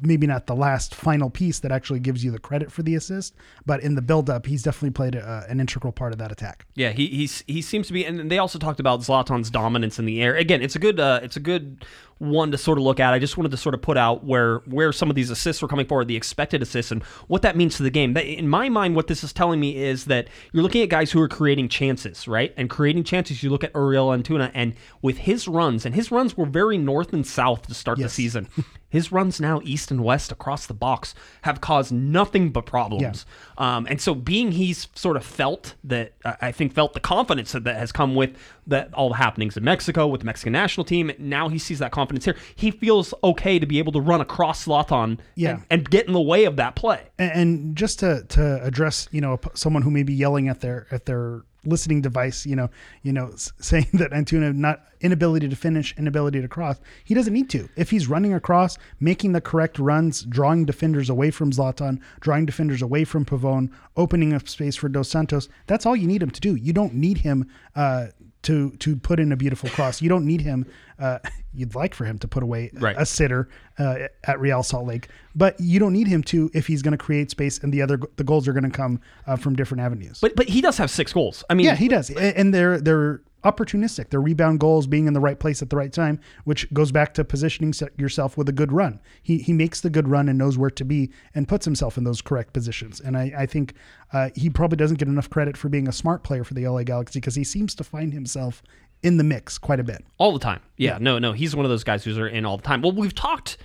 Maybe not the last final piece that actually gives you the credit for the assist, but in the buildup, he's definitely played a, an integral part of that attack. Yeah, he he's, he seems to be, and they also talked about Zlatan's dominance in the air. Again, it's a good uh, it's a good one to sort of look at. I just wanted to sort of put out where where some of these assists were coming forward, the expected assists, and what that means to the game. In my mind, what this is telling me is that you're looking at guys who are creating chances, right? And creating chances, you look at Uriel Antuna, and with his runs, and his runs were very north and south to start yes. the season. His runs now east and west across the box have caused nothing but problems. Yeah. Um, and so being he's sort of felt that, uh, I think felt the confidence that has come with that all the happenings in Mexico with the Mexican national team. Now he sees that confidence here. He feels okay to be able to run across Zlatan yeah. and, and get in the way of that play. And, and just to, to address, you know, someone who may be yelling at their, at their, listening device, you know, you know, saying that Antuna not inability to finish, inability to cross. He doesn't need to. If he's running across, making the correct runs, drawing defenders away from Zlatan, drawing defenders away from Pavón, opening up space for Dos Santos, that's all you need him to do. You don't need him uh, to to put in a beautiful cross. You don't need him. Uh, you'd like for him to put away right. a, a sitter uh, at Real Salt Lake, but you don't need him to if he's going to create space, and the other the goals are going to come uh, from different avenues. But but he does have six goals. I mean, yeah, he does, and they're they're opportunistic. Their rebound goal is being in the right place at the right time, which goes back to positioning yourself with a good run. He he makes the good run and knows where to be and puts himself in those correct positions. And I, I think uh, he probably doesn't get enough credit for being a smart player for the L A Galaxy, because he seems to find himself in the mix quite a bit. All the time. Yeah, yeah. no, no. He's one of those guys who's in all the time. Well, we've talked...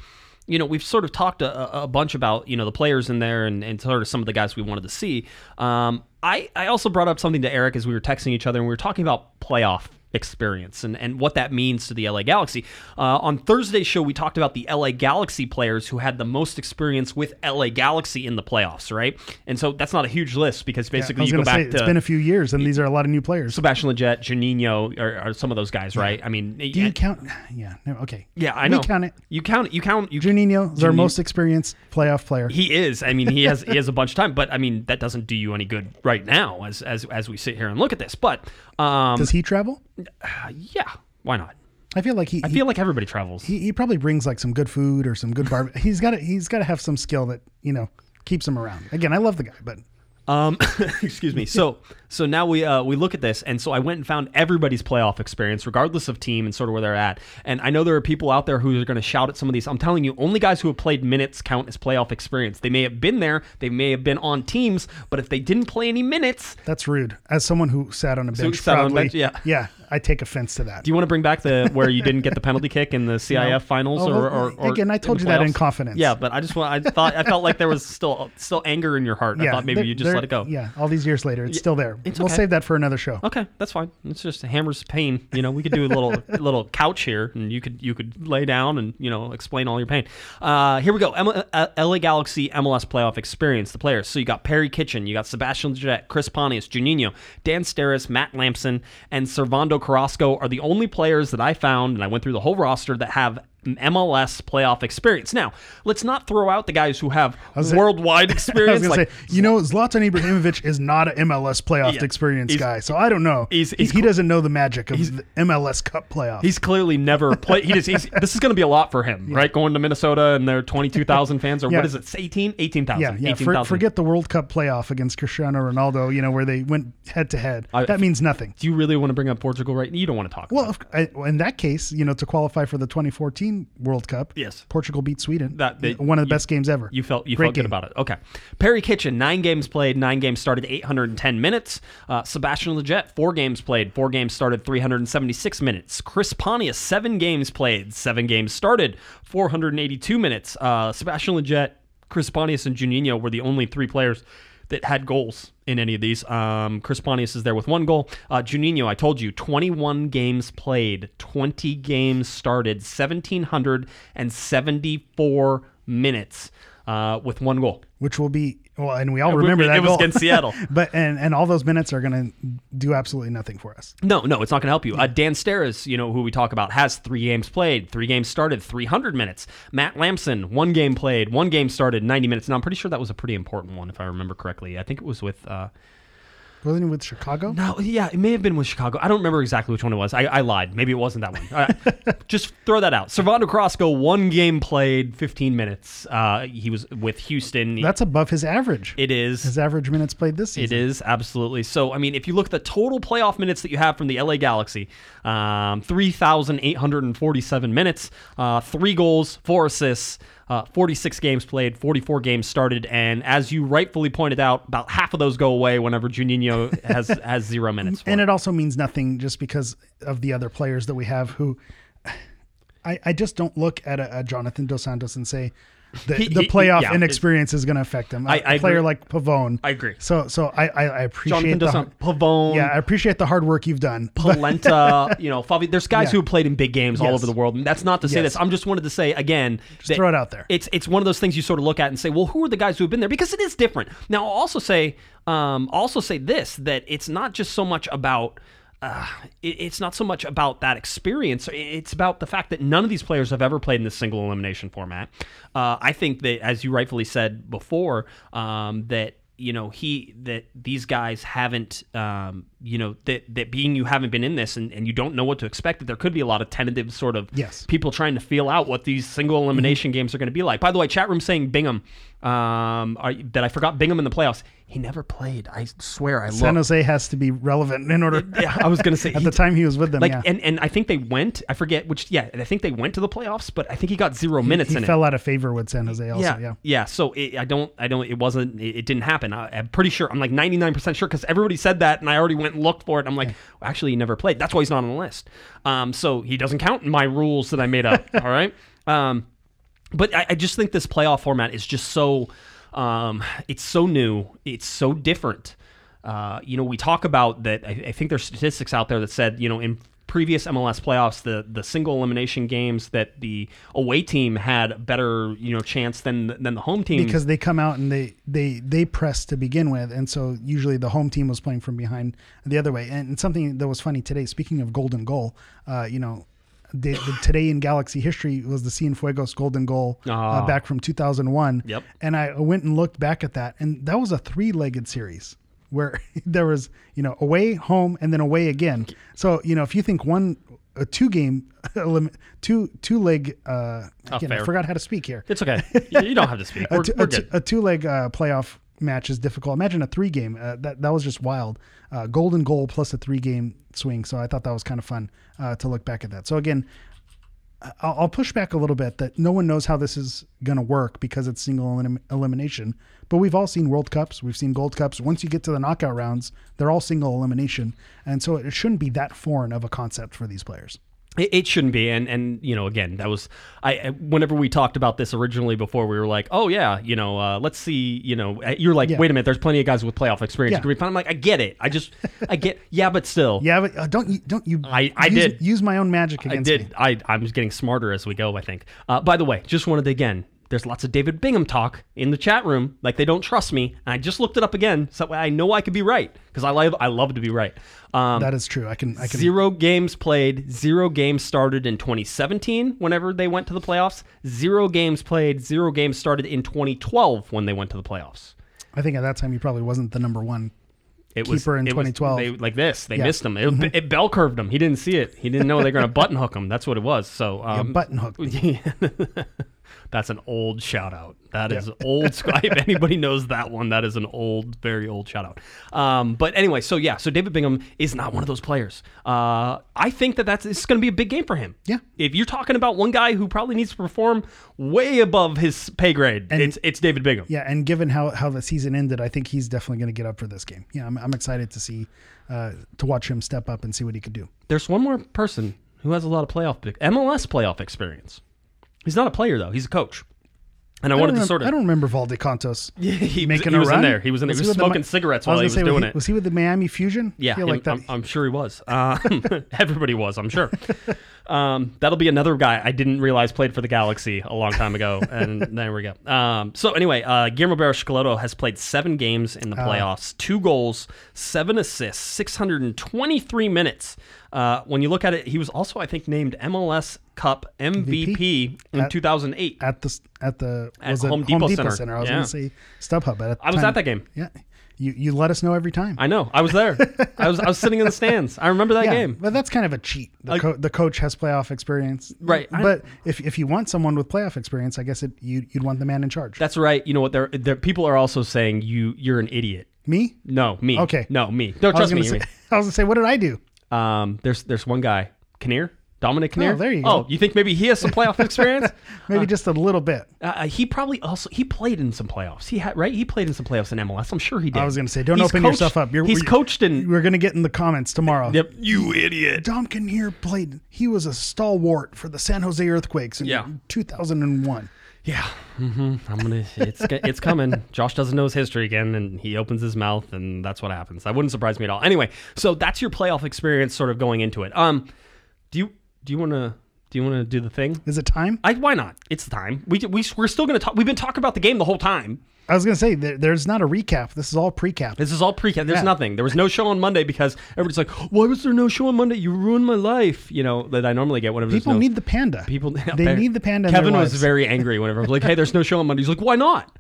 You know, we've sort of talked a, a bunch about, you know, the players in there and, and sort of some of the guys we wanted to see. Um, I, I also brought up something to Eric as we were texting each other, and we were talking about playoff experience and, and what that means to the L A Galaxy. Uh, on Thursday's show, we talked about the L A Galaxy players who had the most experience with L A Galaxy in the playoffs, right? And so that's not a huge list, because basically yeah, you go back say, to... It's been a few years, and these are a lot of new players. Sebastian Lletget, Juninho, are, are some of those guys, right? Yeah. I mean... Do you I, count... Yeah, no, okay. Yeah, I know. We count it. You count it. You count... You, Juninho is our most experienced playoff player. He is. I mean, he has he has a bunch of time, but I mean, that doesn't do you any good right now as as, as we sit here and look at this, but... Um, Does he travel? Uh, yeah, why not? I feel like he. I he, feel like everybody travels. He, he probably brings like some good food or some good barbecue. he's got to. He's got to have some skill that, you know, keeps him around. Again, I love the guy, but. Um, excuse me. So so now we uh, we look at this, and so I went and found everybody's playoff experience, regardless of team and sort of where they're at. And I know there are people out there who are going to shout at some of these. I'm telling you, only guys who have played minutes count as playoff experience. They may have been there, they may have been on teams, but if they didn't play any minutes, that's rude. As someone who sat on a bench, so probably, on bench yeah, yeah, I take offense to that. Do you want to bring back the where you didn't get the penalty kick in the C I F no. finals, oh, or, or, or again? I told you playoffs? That in confidence. Yeah, but I just want. I thought I felt like there was still still anger in your heart. And yeah, I thought maybe there, you just. Let it go. Yeah, all these years later, it's yeah, still there. It's okay. We'll save that for another show. Okay, that's fine. It's just a hammer's pain. You know, we could do a little little couch here, and you could you could lay down and, you know, explain all your pain. Uh, here we go. M- uh, L A Galaxy M L S playoff experience. The players. So you got Perry Kitchen, you got Sebastian Lletget, Chris Pontius, Juninho, Dan Steres, Matt Lampson, and Servando Carrasco are the only players that I found, and I went through the whole roster that have M L S playoff experience. Now, let's not throw out the guys who have worldwide say, experience. Like, say, you know, Zlatan Ibrahimovic is not an M L S playoff yeah, experience guy, so I don't know. He's, he's, he doesn't know the magic of the M L S Cup playoff. He's clearly never played. He just, he's, this is going to be a lot for him, yeah. right? Going to Minnesota and their twenty-two thousand fans, or yeah. what is it, eighteen? eighteen thousand. Yeah, yeah. eighteen, for, forget the World Cup playoff against Cristiano Ronaldo, you know, where they went head-to-head. I, that means nothing. Do you really want to bring up Portugal right now? You don't want to talk well, about it. Well, in that case, you know, to qualify for the twenty fourteen World Cup. Yes. Portugal beat Sweden. That, they, One of the you, best games ever. You felt you Great felt game. Good about it. Okay. Perry Kitchen, nine games played, nine games started, eight hundred ten minutes. Uh, Sebastian Lletget, four games played, four games started, three hundred seventy-six minutes. Chris Pontius, seven games played, seven games started, four hundred eighty-two minutes. Uh, Sebastian Lletget, Chris Pontius, and Juninho were the only three players that had goals in any of these. Um, Chris Pontius is there with one goal. Uh, Juninho, I told you, twenty-one games played, twenty games started, one thousand seven hundred seventy-four minutes uh, with one goal. Which will be, well, and we all remember it, that it goal. It was against Seattle. but and, and all those minutes are going to do absolutely nothing for us. No, no, it's not going to help you. Uh, Dan Steres, you know, who we talk about, has three games played, three games started, three hundred minutes. Matt Lampson, one game played, one game started, ninety minutes. Now, I'm pretty sure that was a pretty important one, if I remember correctly. I think it was with... Uh, Wasn't it with Chicago? No, yeah, it may have been with Chicago. I don't remember exactly which one it was. I, I lied. Maybe it wasn't that one. Right. Just throw that out. Servando Carrasco, one game played, fifteen minutes. Uh, he was with Houston. That's above his average. It is. His average minutes played this season. It is, absolutely. So, I mean, if you look at the total playoff minutes that you have from the L A Galaxy, um, three thousand eight hundred forty-seven minutes, uh, three goals, four assists, Uh, forty-six games played, forty-four games started, and as you rightfully pointed out, about half of those go away whenever Juninho has, has zero minutes for. And it also means nothing just because of the other players that we have who... I, I just don't look at a, a Jonathan Dos Santos and say the, he, the playoff he, yeah, inexperience it, is going to affect him. A I, I player agree. Like Pavón. I agree. So so I, I, I appreciate Jonathan the, Dos Santos, Pavón. Yeah, I appreciate the hard work you've done. Polenta, you know, Fabio. There's guys yeah. who have played in big games yes. all over the world. And that's not to say yes. this. I'm just wanted to say again. Just that throw it out there. It's it's one of those things you sort of look at and say, well, who are the guys who have been there? Because it is different. Now, I'll also say um, also say this, that it's not just so much about. Uh, it, it's not so much about that experience. It's about the fact that none of these players have ever played in this single elimination format. Uh, I think that, as you rightfully said before, um, that you know he that these guys haven't um, you know, that, that being you haven't been in this and, and you don't know what to expect, that there could be a lot of tentative sort of yes. people trying to feel out what these single elimination mm-hmm. games are going to be like. By the way, chat room saying Bingham, um, are, that I forgot Bingham in the playoffs. He never played. I swear I love San Jose has to be relevant in order. Yeah, I was going to say. At he, the time he was with them, like, yeah. And, and I think they went, I forget which, yeah, I think they went to the playoffs, but I think he got zero he, minutes he in it. He fell out of favor with San Jose also, yeah. Yeah, yeah so it, I don't, I don't, it wasn't, it, it didn't happen. I, I'm pretty sure, I'm like ninety-nine percent sure because everybody said that and I already went and looked for it. I'm like, yeah. well, actually, he never played. That's why he's not on the list. Um, so he doesn't count in my rules that I made up, all right? Um, but I, I just think this playoff format is just so... Um, it's so new. It's so different. Uh, you know, we talk about that. I, I think there's statistics out there that said, you know, in previous M L S playoffs, the, the single elimination games that the away team had a better, you know, chance than, than the home team. Because they come out and they, they, they press to begin with. And so usually the home team was playing from behind the other way. And, and something that was funny today, speaking of golden goal, uh, you know, The, the today in Galaxy history was the Cienfuegos golden goal oh. uh, back from two thousand one. Yep. And I went and looked back at that, and that was a three-legged series where there was, you know, away, home, and then away again. So, you know, if you think one, a two-game, two, two-leg, two uh, oh, again, I forgot how to speak here. It's okay. You don't have to speak. We're, a, t- we're good. a two-leg uh, playoff match is difficult. Imagine a three-game. Uh, that, that was just wild. Uh, golden goal plus a three-game swing. So I thought that was kind of fun uh, to look back at that. So again, I'll, I'll push back a little bit that no one knows how this is going to work because it's single elim- elimination, but we've all seen World Cups. We've seen Gold Cups. Once you get to the knockout rounds, they're all single elimination. And so it shouldn't be that foreign of a concept for these players. It shouldn't be. And, and, you know, again, that was, I, whenever we talked about this originally before, we were like, oh yeah, you know, uh, let's see, you know, you're like, yeah. wait a minute, there's plenty of guys with playoff experience. Yeah. I'm like, I get it. I just, I get, yeah, but still. Yeah, but uh, don't you, don't you, I, I use, did use my own magic against me. I did. Me. I, I'm just getting smarter as we go, I think. Uh, by the way, just wanted to, again, there's lots of David Bingham talk in the chat room. Like they don't trust me. And I just looked it up again. So I know I could be right. Cause I love, I love to be right. Um, that is true. I can, I can. Zero games played, zero games started in twenty seventeen, whenever they went to the playoffs, zero games played, zero games started in twenty twelve when they went to the playoffs. I think at that time, he probably wasn't the number one it keeper was, in it twenty twelve. Was, they, like this, they yeah. missed him. It, mm-hmm. it bell curved him. He didn't see it. He didn't know they were going to button hook him. That's what it was. So um, yeah, button hook. Yeah. That's an old shout out. That yeah. is old school. If anybody knows that one, that is an old, very old shout out. Um, but anyway, so yeah, so David Bingham is not one of those players. Uh, I think that that's it's going to be a big game for him. Yeah. If you're talking about one guy who probably needs to perform way above his pay grade, and, it's it's David Bingham. Yeah, and given how, how the season ended, I think he's definitely going to get up for this game. Yeah, I'm, I'm excited to see, uh, to watch him step up and see what he could do. There's one more person who has a lot of playoff, M L S playoff experience. He's not a player, though. He's a coach. And I, I wanted to sort of... I don't remember Valde Cantos yeah, he making was, he a was run. In there. He was in there. Was he was smoking the, cigarettes while was he was say, doing was he, it. Was he with the Miami Fusion? Yeah, I feel him, like that. I'm, I'm sure he was. Uh, everybody was, I'm sure. Um, that'll be another guy I didn't realize played for the Galaxy a long time ago. And there we go. Um, so anyway, uh, Guillermo Barros Schelotto has played seven games in the playoffs. Uh, two goals, seven assists, six hundred twenty-three minutes. Uh, when you look at it, he was also, I think, named M L S Cup M V P in at, two thousand eight at the at the was at Home, Depot Home Depot Center. Center. I was yeah. going to say StubHub. At I was time. At that game. Yeah, you you let us know every time. I know. I was there. I was I was sitting in the stands. I remember that yeah, game. But that's kind of a cheat. The, uh, co- the coach has playoff experience, right? But I, if if you want someone with playoff experience, I guess it you you'd want the man in charge. That's right. You know what? There there people are also saying you you're an idiot. Me? No, me. Okay. No, me. No, trust I me. Say, me. I was gonna say, what did I do? Um, there's there's one guy, Kinnear, Dominic Kinnear. Oh, there you go. Oh, you think maybe he has some playoff experience? Maybe uh, just a little bit. Uh, he probably also he played in some playoffs. He had right. He played in some playoffs in M L S. I'm sure he did. I was going to say, don't he's open coached, yourself up. You're, he's we're, coached in. We're going to get in the comments tomorrow. Yep. You idiot. Dom Kinnear played. He was a stalwart for the San Jose Earthquakes in yeah. two thousand one. Yeah, mm-hmm. I'm gonna. It's it's coming. Josh doesn't know his history again, and he opens his mouth, and that's what happens. That wouldn't surprise me at all. Anyway, so that's your playoff experience, sort of going into it. Um, do you do you want to do you want to do the thing? Is it time? I why not? It's time. We we we're still gonna talk. We've been talking about the game the whole time. I was gonna say there, there's not a recap. This is all pre-cap. This is all pre-cap. There's yeah. nothing. There was no show on Monday because everybody's like, "Why was there no show on Monday? You ruined my life." You know that I normally get whenever people no, need the panda. People they there. need the panda. Kevin in their was lives. Very angry whenever I was like, "Hey, there's no show on Monday." He's like, "Why not?"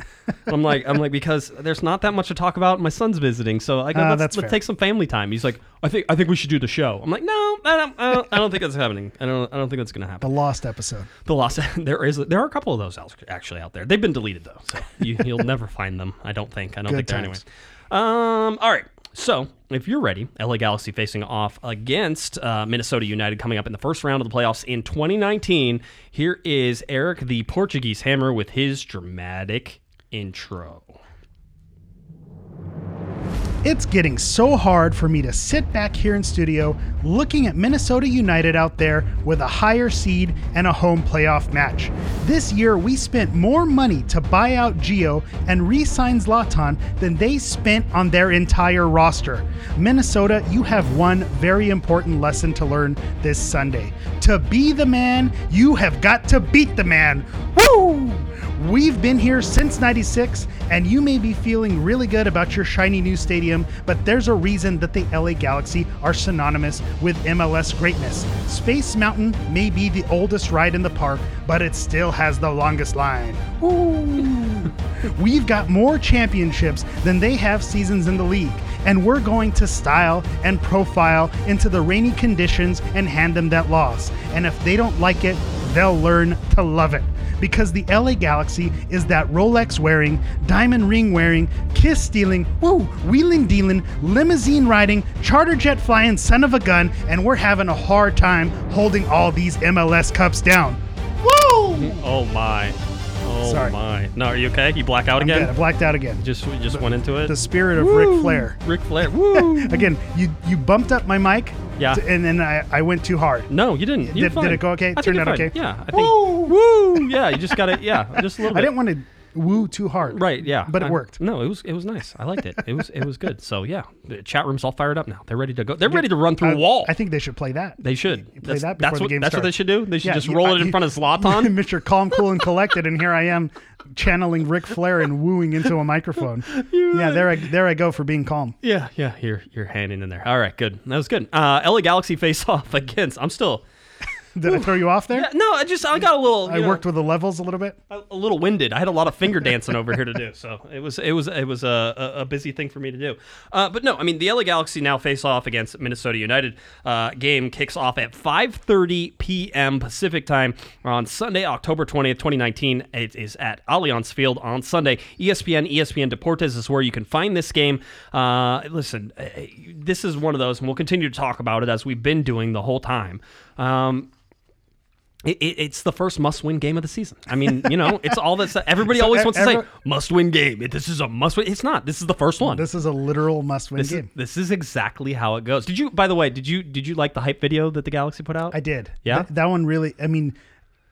I'm like, "I'm like because there's not that much to talk about. My son's visiting, so I got, uh, let's, let's take some family time." He's like, I think I think we should do the show. I'm like, no, I don't. I don't, I don't think that's happening. I don't. I don't think that's going to happen. The lost episode. The lost. There is. There are a couple of those actually out there. They've been deleted though, so you, you'll never find them. I don't think. I don't Good think they're anyway. Um. All right. So, if you're ready, L A Galaxy facing off against uh, Minnesota United coming up in the first round of the playoffs in twenty nineteen. Here is Eric the Portuguese Hammer with his dramatic intro. It's getting so hard for me to sit back here in studio looking at Minnesota United out there with a higher seed and a home playoff match. This year, we spent more money to buy out Gio and re-sign Zlatan than they spent on their entire roster. Minnesota, you have one very important lesson to learn this Sunday. To be the man, you have got to beat the man. Woo! We've been here since ninety-six, and you may be feeling really good about your shiny new stadium, but there's a reason that the L A Galaxy are synonymous with M L S greatness. Space Mountain may be the oldest ride in the park, but it still has the longest line. Ooh. We've got more championships than they have seasons in the league, and we're going to style and profile into the rainy conditions and hand them that loss. And if they don't like it, they'll learn to love it. Because the L A Galaxy is that Rolex-wearing, diamond ring-wearing, kiss-stealing, woo, wheeling-dealing, limousine-riding, charter jet-flying son of a gun, and we're having a hard time holding all these M L S Cups down. Woo! Oh, my. Oh, Sorry. my. No, are you okay? You black out I'm again? Good. I blacked out again. Just we just the, went into it? The spirit of woo! Ric Flair. Ric Flair. Woo! Again, you, you bumped up my mic. Yeah. And then I, I went too hard. No, you didn't. Did, did it go okay? I Turned out fine. okay? Yeah. I think, woo! Woo! Yeah, you just got to, yeah, just a little bit. I didn't want to woo too hard. Right, yeah. But it I, worked. No, it was it was nice. I liked it. It was it was good. So, yeah. The chat room's all fired up now. They're ready to go. They're ready to run through I, a wall. I think they should play that. They should. Play that's, that before that's the what, game That's starts. What they should do? They should yeah, just you, roll uh, it in you, front of Zlatan? Mister Calm, Cool, and Collected, and here I am channeling Ric Flair and wooing into a microphone. You're yeah, right. there I there I go for being calm. Yeah, yeah, you're you're hanging in there. All right, good. That was good. Uh, L A Galaxy face off against. I'm still. Did whew. I throw you off there? Yeah, no, I just I got a little. I know, worked with the levels a little bit. A, a little winded. I had a lot of finger dancing over here to do, so it was it was it was a, a busy thing for me to do. Uh, but no, I mean the L A Galaxy now face off against Minnesota United. Uh, game kicks off at five thirty p.m. Pacific time on Sunday, October twentieth, twenty nineteen. It is at Allianz Field on Sunday. E S P N, E S P N Deportes is where you can find this game. Uh, listen, this is one of those, and we'll continue to talk about it as we've been doing the whole time. Um, It, it, it's the first must-win game of the season. I mean, you know, it's all that everybody so always wants ever, to say, must-win game. This is a must-win. It's not. This is the first one. This is a literal must-win this game. Is, this is exactly how it goes. Did you, by the way, did you did you like the hype video that the Galaxy put out? I did. Yeah? Th- that one really, I mean,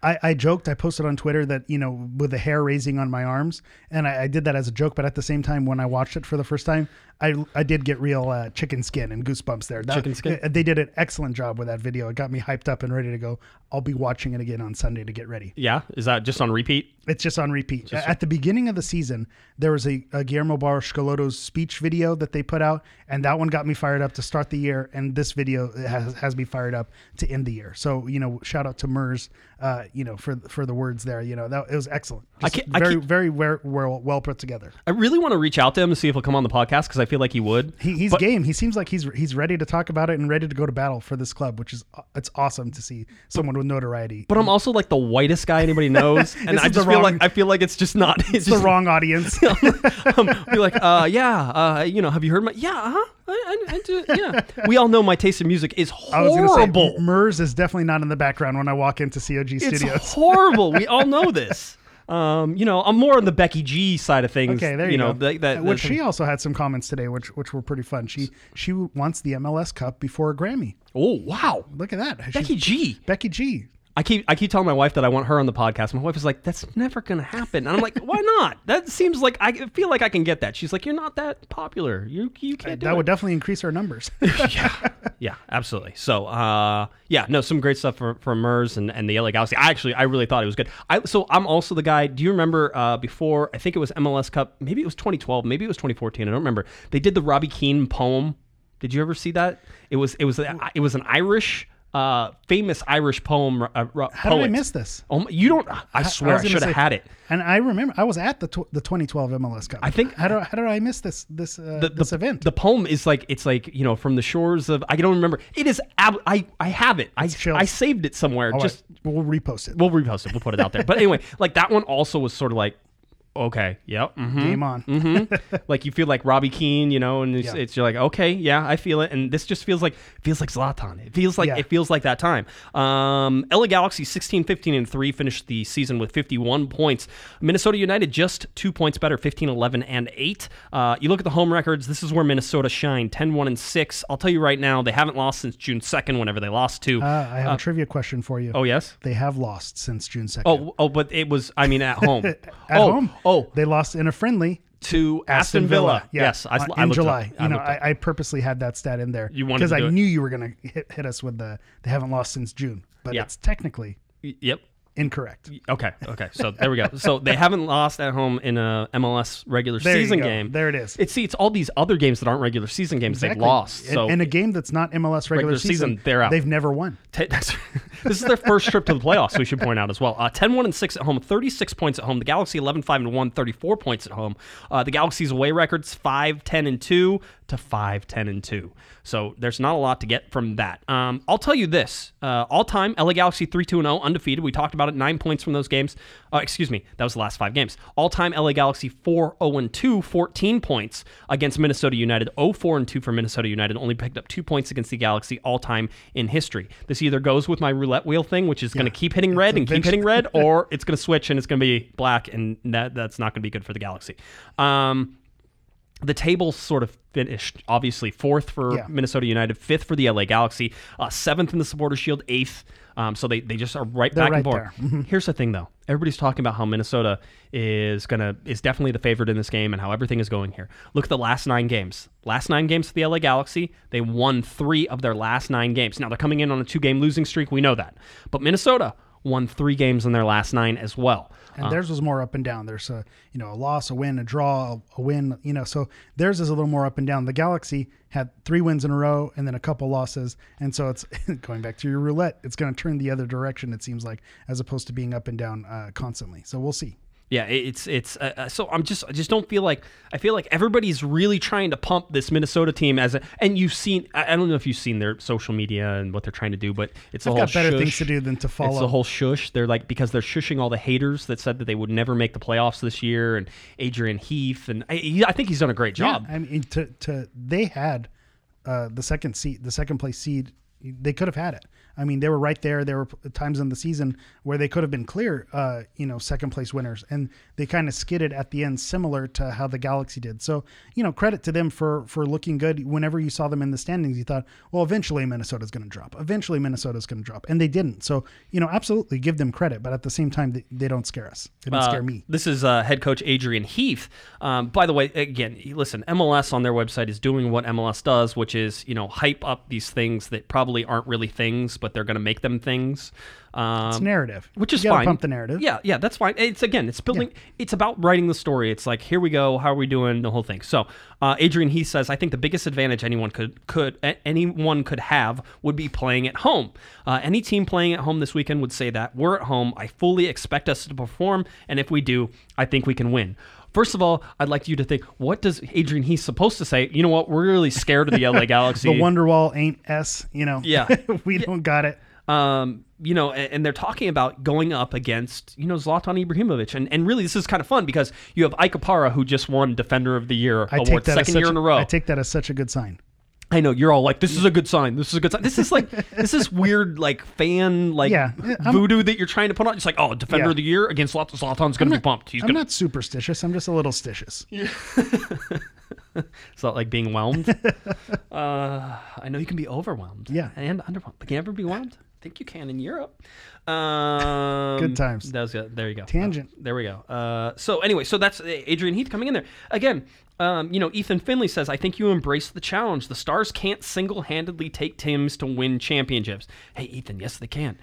I, I joked, I posted on Twitter that, you know, with the hair raising on my arms, and I, I did that as a joke, but at the same time, when I watched it for the first time, I I did get real uh, chicken skin and goosebumps there. That, chicken skin? They did an excellent job with that video. It got me hyped up and ready to go. I'll be watching it again on Sunday to get ready. Yeah? Is that just on repeat? It's just on repeat. Just at the beginning of the season, there was a, a Guillermo Barros Schelotto's speech video that they put out, and that one got me fired up to start the year, and this video has, has me fired up to end the year. So, you know, shout out to MERS, uh, you know, for, for the words there. You know, that it was excellent. Just I can't, very, I can't, very well, well, well put together. I really want to reach out to him and see if he'll come on the podcast, because I feel like he would. He, he's but, game. He seems like he's he's ready to talk about it and ready to go to battle for this club, which is it's awesome to see someone with notoriety. But I'm also like the whitest guy anybody knows, and I just wrong, feel like I feel like it's just not it's, it's just, the wrong audience. um, be like, uh, yeah, uh, you know, have you heard my yeah? Uh-huh. I, I, I do, yeah, we all know my taste in music is horrible. I was say, MERS is definitely not in the background when I walk into C O G Studios. It's horrible. We all know this. Um, you know, I'm more on the Becky G side of things. Okay, there you, you know, go. That, that, which she also had some comments today, which which were pretty fun. She she wants the M L S Cup before a Grammy. Oh wow, look at that, Becky She's, G. Becky G. I keep I keep telling my wife that I want her on the podcast. My wife is like, "That's never gonna happen," and I'm like, "Why not? That seems like I feel like I can get that." She's like, "You're not that popular. You you can't do that." That would definitely increase our numbers. yeah, yeah, absolutely. So, uh, yeah, no, some great stuff for for MERS and, and the L A Galaxy. I actually I really thought it was good. I so I'm also the guy. Do you remember uh, before? I think it was M L S Cup. Maybe it was twenty twelve. Maybe it was twenty fourteen. I don't remember. They did the Robbie Keane poem. Did you ever see that? It was it was it was an Irish uh, famous Irish poem. Uh, poet. How did I miss this? Oh, you don't. I swear I, I, I should have had it. And I remember I was at the tw- the twenty twelve M L S Cup. I think. How do how did I miss this this uh, the, this the, event? The poem is like it's like you know from the shores of I don't remember. It is. Ab- I I have it. I I saved it somewhere. All just right. we'll repost it. We'll repost it. We'll put it out there. But anyway, like that one also was sort of like. Okay. Yep. Mm-hmm. Game on. mm-hmm. Like you feel like Robbie Keane, you know, and it's, yeah. it's you're like, okay, yeah, I feel it, and this just feels like feels like Zlatan. It feels like yeah. it feels like that time. Um, L A Galaxy sixteen, fifteen, and three finished the season with fifty-one points. Minnesota United just two points better, fifteen, eleven, and eight. Uh, you look at the home records. This is where Minnesota shined, ten, one, and six. I'll tell you right now, they haven't lost since June second. Whenever they lost to, uh, I have uh, a trivia question for you. Oh yes, they have lost since June second. Oh, oh, but it was, I mean, at home. at oh, home. Oh, they lost in a friendly to Aston Villa. Villa. Yeah. Yes, I, in I July. I you know, I, I purposely had that stat in there because I knew it. You were going to hit, hit us with the they haven't lost since June, but yeah. it's technically yep incorrect. Okay, okay. So there we go. So they haven't lost at home in a M L S regular there season game. There it is. It's see, it's all these other games that aren't regular season games exactly. they've lost. So in a game that's not M L S regular, regular season, season they're out. They've never won. T- that's, this is their first trip to the playoffs. We should point out as well. Uh, ten, one, and six at home, thirty-six points at home. The Galaxy eleven, five, and one, thirty-four points at home. Uh, the Galaxy's away records five, ten, and two to five, ten, and two. So there's not a lot to get from that. Um, I'll tell you this: uh, all time, L A Galaxy three, two, and oh, undefeated. We talked about. About it, nine points from those games. Uh, excuse me, that was the last five games. All-time L A Galaxy four, oh, and two, fourteen points against Minnesota United. oh, four, and two for Minnesota United. Only picked up two points against the Galaxy all-time in history. This either goes with my roulette wheel thing, which is yeah. going to keep hitting red it's and keep hitting red, or it's going to switch and it's going to be black, and that, that's not going to be good for the Galaxy. Um, the table sort of finished, obviously, fourth for yeah. Minnesota United, fifth for the L A Galaxy, uh, seventh in the Supporters Shield, eighth. Um, so they, they just are right They're back right and forth. Mm-hmm. Here's the thing, though. Everybody's talking about how Minnesota is gonna is definitely the favorite in this game and how everything is going here. Look at the last nine games. Last nine games for the L A Galaxy, they won three of their last nine games. Now, they're coming in on a two-game losing streak. We know that. But Minnesota won three games in their last nine as well. And um, theirs was more up and down. There's a, you know, a loss, a win, a draw, a win. You know, so theirs is a little more up and down. The Galaxy had three wins in a row and then a couple losses. And so it's going back to your roulette. It's going to turn the other direction, it seems like, as opposed to being up and down uh, constantly. So we'll see. Yeah, it's it's uh, so I'm just I just don't feel like I feel like everybody's really trying to pump this Minnesota team as a, and you've seen I don't know if you've seen their social media and what they're trying to do, but it's I've a whole got better shush. Things to do than to follow. It's a whole shush. They're like because they're shushing all the haters that said that they would never make the playoffs this year, and Adrian Heath, and I, I think he's done a great job. Yeah, I mean, to to they had uh, the second seed, the second place seed. They could have had it. I mean, they were right there. There were times in the season where they could have been clear, uh, you know, second place winners, and they kind of skidded at the end, similar to how the Galaxy did. So, you know, credit to them for for looking good. Whenever you saw them in the standings, you thought, well, eventually Minnesota's going to drop. Eventually Minnesota's going to drop, and they didn't. So, you know, absolutely give them credit, but at the same time, they, they don't scare us. They don't uh, scare me. This is uh, head coach Adrian Heath. Um, by the way, again, listen, M L S on their website is doing what M L S does, which is, you know, hype up these things that probably aren't really things, but they're going to make them things. Um, it's narrative, which is you gotta fine. Pump the narrative. Yeah, yeah, that's fine. It's again, it's building. Yeah. It's about writing the story. It's like, here we go. How are we doing? The whole thing. So, uh, Adrian Heath says, I think the biggest advantage anyone could could anyone could have would be playing at home. Uh, any team playing at home this weekend would say that we're at home. I fully expect us to perform, and if we do, I think we can win. First of all, I'd like you to think, what does Adrian Heath supposed to say? You know what? We're really scared of the L A Galaxy. The Wonderwall ain't S, you know. Yeah. we yeah. don't got it. Um, you know, and, and they're talking about going up against, you know, Zlatan Ibrahimovic. And and really, this is kind of fun because you have Ike Opara, who just won Defender of the Year I award second year a, in a row. I take that as such a good sign. I know you're all like, this is a good sign. This is a good sign. This is like, this is weird, like fan, like yeah, voodoo that you're trying to put on. It's like, oh, Defender yeah. of the Year against Zlatan's going to be pumped. He's I'm gonna... not superstitious. I'm just a little stitious. Yeah. It's not like being whelmed. uh, I know you can be overwhelmed. Yeah, and underwhelmed. But can you ever be whelmed? I think you can in Europe. Um, good times. That was good. There you go. Tangent. Oh, there we go. Uh, so anyway, so that's Adrian Heath coming in there again. Um, you know, Ethan Finley says, I think you embrace the challenge. The Stars can't single-handedly take teams to win championships. Hey, Ethan, yes, they can.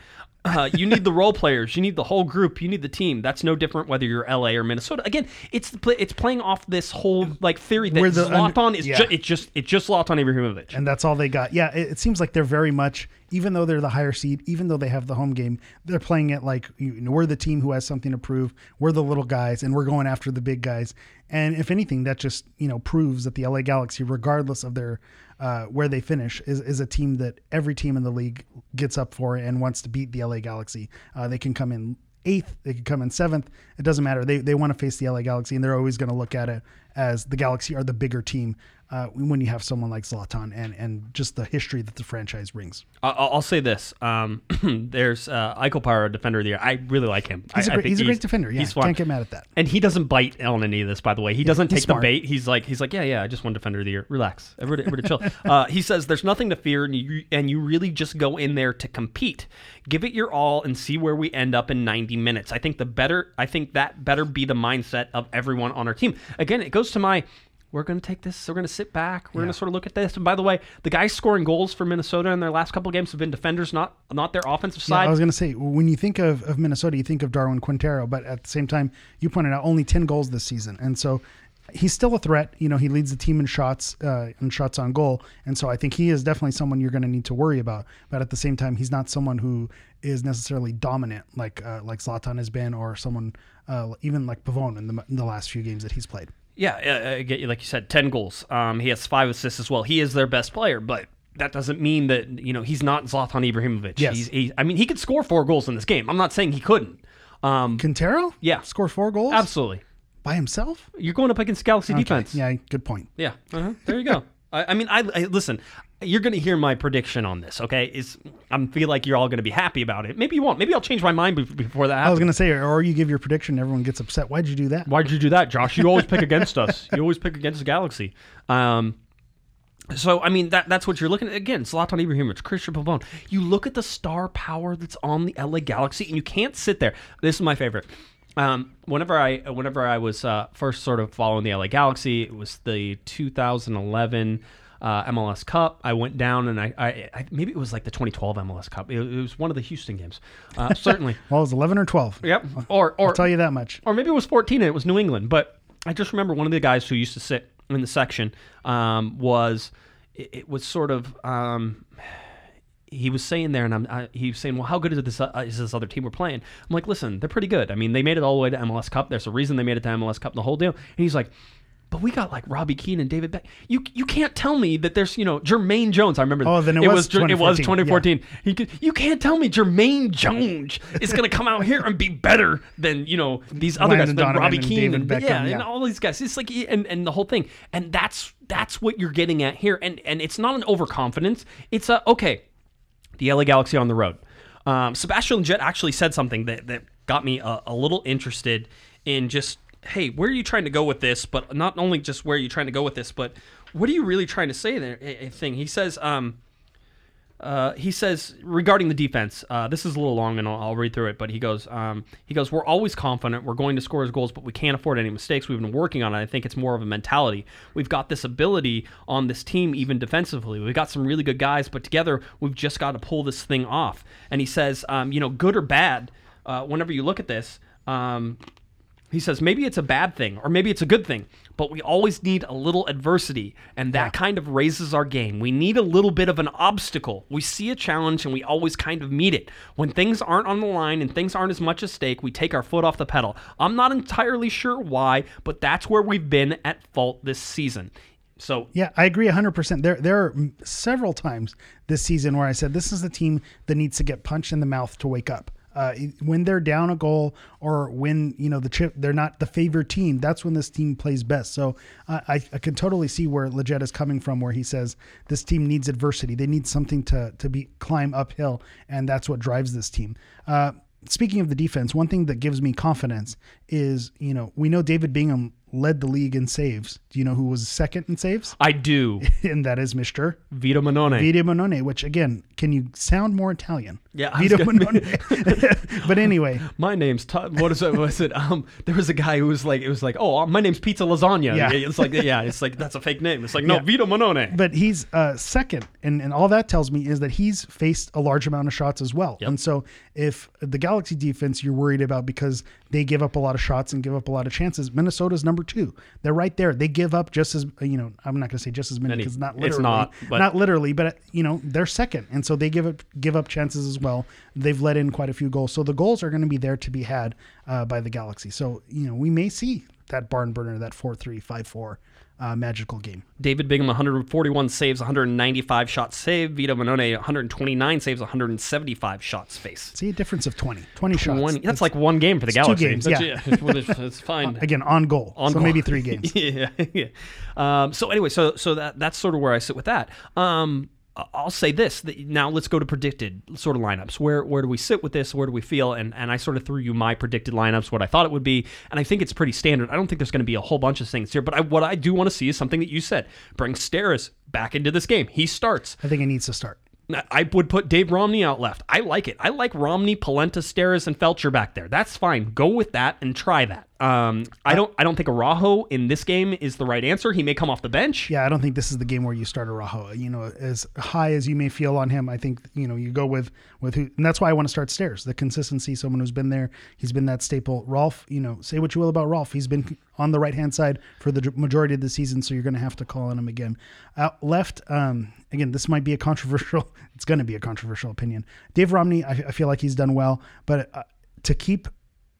Uh, you need the role players. You need the whole group. You need the team. That's no different whether you're L A or Minnesota. Again, it's the play, it's playing off this whole like theory that the, Zlatan un- is yeah. ju- it just it's just Zlatan Ibrahimovic, and that's all they got. Yeah, it, it seems like they're very much, even though they're the higher seed, even though they have the home game, they're playing it like, you know, we're the team who has something to prove. We're the little guys, and we're going after the big guys. And if anything, that just, you know, proves that the L A Galaxy, regardless of their uh, where they finish, is, is a team that every team in the league gets up for and wants to beat the L A Galaxy. Uh, they can come in eighth, they can come in seventh. It doesn't matter. They they want to face the L A Galaxy, and they're always going to look at it as the Galaxy are the bigger team. Uh, when you have someone like Zlatan and, and just the history that the franchise brings. I'll, I'll say this. Um, there's uh, Eichelpower, defender of the year. I really like him. He's I, a great, I think he's a great he's, defender. Yeah, he's can't get mad at that. And he doesn't bite on any of this, by the way. He yeah, doesn't take smart. the bait. He's like, he's like, yeah, yeah, I just won defender of the year. Relax. Everybody, everybody chill. Uh, he says there's nothing to fear, and you, and you really just go in there to compete. Give it your all and see where we end up in ninety minutes. I think the better. I think that better be the mindset of everyone on our team. Again, it goes to my... We're going to take this. We're going to sit back. We're yeah. going to sort of look at this. And by the way, the guys scoring goals for Minnesota in their last couple of games have been defenders, not not their offensive side. Yeah, I was going to say, when you think of, of Minnesota, you think of Darwin Quintero. But at the same time, you pointed out only ten goals this season. And so he's still a threat. You know, he leads the team in shots uh, and shots on goal. And so I think he is definitely someone you're going to need to worry about. But at the same time, he's not someone who is necessarily dominant like uh, like Zlatan has been, or someone uh, even like Pavón in the, in the last few games that he's played. Yeah, uh, like you said, ten goals. Um, he has five assists as well. He is their best player, but that doesn't mean that, you know, he's not Zlatan Ibrahimovic. Yes. He's, he, I mean, he could score four goals in this game. I'm not saying he couldn't. Um, Quintero? Yeah. Score four goals? Absolutely. By himself? You're going up against Galaxy okay. defense. Yeah, good point. Yeah, uh-huh. There you go. I, I mean, I, I listen, you're going to hear my prediction on this, okay? Is I feel like you're all going to be happy about it. Maybe you won't. Maybe I'll change my mind be- before that happens. I was going to say, or you give your prediction and everyone gets upset. Why'd you do that? Why'd you do that, Josh? You always pick against us. You always pick against the Galaxy. Um, so, I mean, that that's what you're looking at. Again, Zlatan Ibrahimovic, Cristian Pavón. You look at the star power that's on the L A Galaxy, and you can't sit there. This is my favorite. Um, whenever I whenever I was uh, first sort of following the L A Galaxy, it was the two thousand eleven uh, M L S Cup. I went down and I, I, I maybe it was like the twenty twelve M L S Cup. It, it was one of the Houston games, uh, certainly. Well, it was eleven or twelve. Yep. Or or I'll tell you that much. Or maybe it was fourteen and it was New England. But I just remember one of the guys who used to sit in the section um, was it, it was sort of. Um, He was saying there, and I'm, I, he was saying, well, how good is this, uh, is this other team we're playing? I'm like, listen, they're pretty good. I mean, they made it all the way to M L S Cup. There's a reason they made it to M L S Cup, the whole deal. And he's like, but we got like Robbie Keane and David Beck. You you can't tell me that there's, you know, Jermaine Jones. I remember. Oh, then it, it was, was twenty fourteen. It was twenty fourteen. Yeah. He could, you can't tell me Jermaine Jones is going to come out here and be better than, you know, these other Landon guys, than Robbie Keane and, Beckham, yeah, yeah, and all these guys. It's like, and, and the whole thing. And that's that's what you're getting at here. And, and it's not an overconfidence. It's a, okay. The L A Galaxy on the road. Um, Sebastian Lletget actually said something that, that got me a, a little interested in just, hey, where are you trying to go with this? But not only just where are you trying to go with this, but what are you really trying to say there? A, a thing he says. Um, uh, he says regarding the defense. Uh, this is a little long, and I'll, I'll read through it. But he goes, um, he goes, we're always confident. We're going to score his goals, but we can't afford any mistakes. We've been working on it. I think it's more of a mentality. We've got this ability on this team, even defensively. We've got some really good guys, but together we've just got to pull this thing off. And he says, um, you know, good or bad, uh, whenever you look at this. Um, He says, maybe it's a bad thing, or maybe it's a good thing, but we always need a little adversity, and that yeah. kind of raises our game. We need a little bit of an obstacle. We see a challenge, and we always kind of meet it. When things aren't on the line and things aren't as much at stake, we take our foot off the pedal. I'm not entirely sure why, but that's where we've been at fault this season. So yeah, I agree one hundred percent. There, there are several times this season where I said, this is the team that needs to get punched in the mouth to wake up. Uh, when they're down a goal, or when, you know, the chip, they're not the favored team, that's when this team plays best. So uh, I, I can totally see where Lletget is coming from, where he says this team needs adversity. They need something to to be climb uphill, and that's what drives this team. Uh, speaking of the defense, one thing that gives me confidence is, you know, we know David Bingham led the league in saves. Do you know who was second in saves? I do. And that is Mister Vito Manone. Vito Manone, which, again, can you sound more Italian? Yeah. Vito Manone. But anyway. My name's, Todd, what is it? Was it? Um, there was a guy who was like, it was like, oh, my name's Pizza Lasagna. Yeah. It's like, yeah, it's like, that's a fake name. It's like, no, yeah. Vito Manone. But he's uh, second And and all that tells me is that he's faced a large amount of shots as well. Yep. And so if the Galaxy defense you're worried about because they give up a lot of shots and give up a lot of chances, Minnesota's number two. They're right there. They give up just as, you know, I'm not going to say just as many because not literally. It's not. But not literally, but, you know, they're second. And so they give up, give up chances as well. They've let in quite a few goals. So the goals are going to be there to be had uh, by the Galaxy. So, you know, we may see that barn burner, that four three, five four. Uh, magical game. David Bingham, one hundred forty-one saves, one hundred ninety-five shots saved. Vito Manone, one hundred twenty-nine saves, one hundred seventy-five shots faced. See, a difference of twenty. twenty, twenty shots. That's, that's like one game for the Galaxy. Two games, that's, yeah. yeah. Well, it's, it's fine. Again, on goal. On so goal. Maybe three games. yeah. yeah. Um, so anyway, so so that that's sort of where I sit with that. Um, I'll say this. Now let's go to predicted sort of lineups. Where where do we sit with this? Where do we feel? And and I sort of threw you my predicted lineups, what I thought it would be. And I think it's pretty standard. I don't think there's going to be a whole bunch of things here. But I, what I do want to see is something that you said. Bring Steres back into this game. He starts. I think he needs to start. I would put Dave Romney out left. I like it. I like Romney, Polenta, Steres, and Felcher back there. That's fine. Go with that and try that. Um, I don't I don't think Araujo in this game is the right answer. He may come off the bench. Yeah, I don't think this is the game where you start Araujo. You know, as high as you may feel on him, I think, you know, you go with, with who. And that's why I want to start Steres. The consistency, someone who's been there. He's been that staple. Rolf, you know, say what you will about Rolf. He's been on the right-hand side for the majority of the season, so you're going to have to call on him again. Out left, um, again, this might be a controversial. It's going to be a controversial opinion. Dave Romney, I, I feel like he's done well, but uh, to keep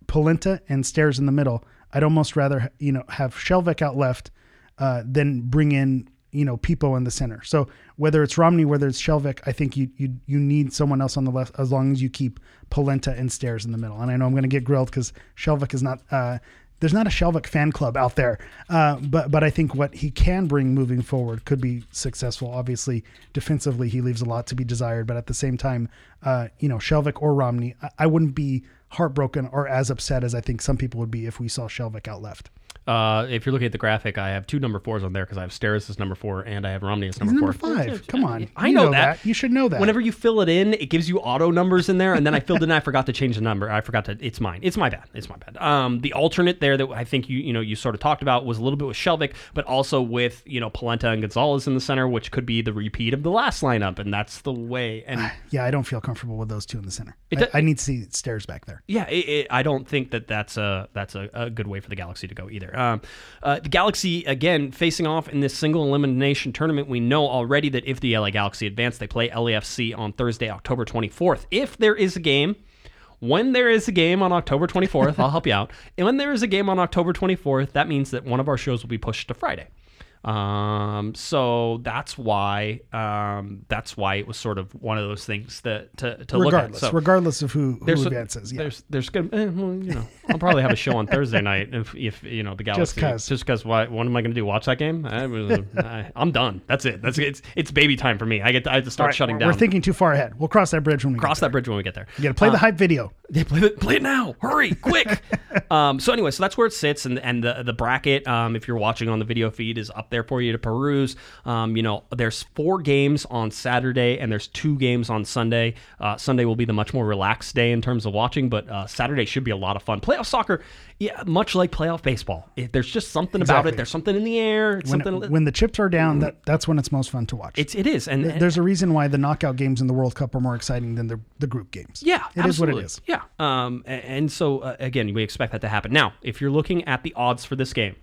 Polenta and Steres in the middle, I'd almost rather, you know, have Skjelvik out left uh, than bring in, you know, Pipo in the center. So whether it's Romney, whether it's Skjelvik, I think you you you need someone else on the left as long as you keep Polenta and Steres in the middle. And I know I'm going to get grilled because Skjelvik is not. Uh, There's not a Skjelvik fan club out there, uh, but but I think what he can bring moving forward could be successful. Obviously, defensively, he leaves a lot to be desired, but at the same time, uh, you know, Skjelvik or Romney, I, I wouldn't be heartbroken or as upset as I think some people would be if we saw Skjelvik out left. Uh, if you're looking at the graphic, I have two number fours on there because I have Steres as number four and I have Romney as number He's four. Number five. Come on. I know, know that. that. You should know that. Whenever you fill it in, it gives you auto numbers in there, and then I filled in. I forgot to change the number. I forgot to. It's mine. It's my bad. It's my bad. Um, the alternate there that I think you you know you sort of talked about was a little bit with Skjelvik, but also with you know Polenta and González in the center, which could be the repeat of the last lineup, and that's the way. And uh, yeah, I don't feel comfortable with those two in the center. I, does, I need to see Steres back there. Yeah, it, it, I don't think that that's a that's a, a good way for the Galaxy to go either. Um, uh, the Galaxy, again, facing off in this single elimination tournament. We know already that if the L A Galaxy advance, they play L A F C on Thursday, October twenty-fourth. If there is a game, when there is a game on October twenty-fourth, I'll help you out. And when there is a game on October twenty-fourth, that means that one of our shows will be pushed to Friday. Um, so that's why, um, that's why it was sort of one of those things that to, to look at. So regardless of who, who advances, yeah. There's, there's going to, eh, well, you know, I'll probably have a show on Thursday night if, if, you know, the Galaxy, just because why, what am I going to do? Watch that game? I was, I, I'm done. That's it. That's it's, it's baby time for me. I get to, I have to start right, shutting we're down. We're thinking too far ahead. We'll cross that bridge when we cross get that bridge when we get there. You got to play uh, the hype video. They play it, play it now. Hurry, quick. um, so anyway, so that's where it sits. And, and the, the bracket, um, if you're watching on the video feed is up there for you to peruse. Um, you know, there's four games on Saturday and there's two games on Sunday. Uh, Sunday will be the much more relaxed day in terms of watching, but uh, Saturday should be a lot of fun. Playoff soccer, yeah, much like playoff baseball. It, there's just something exactly. about it. There's something in the air. When, something it, when the chips are down, that, that's when it's most fun to watch. It's, it is. And, and there's a reason why the knockout games in the World Cup are more exciting than the, the group games. Yeah, it absolutely. is what it is. Yeah. Um, and, and so, uh, again, we expect that to happen. Now, if you're looking at the odds for this game,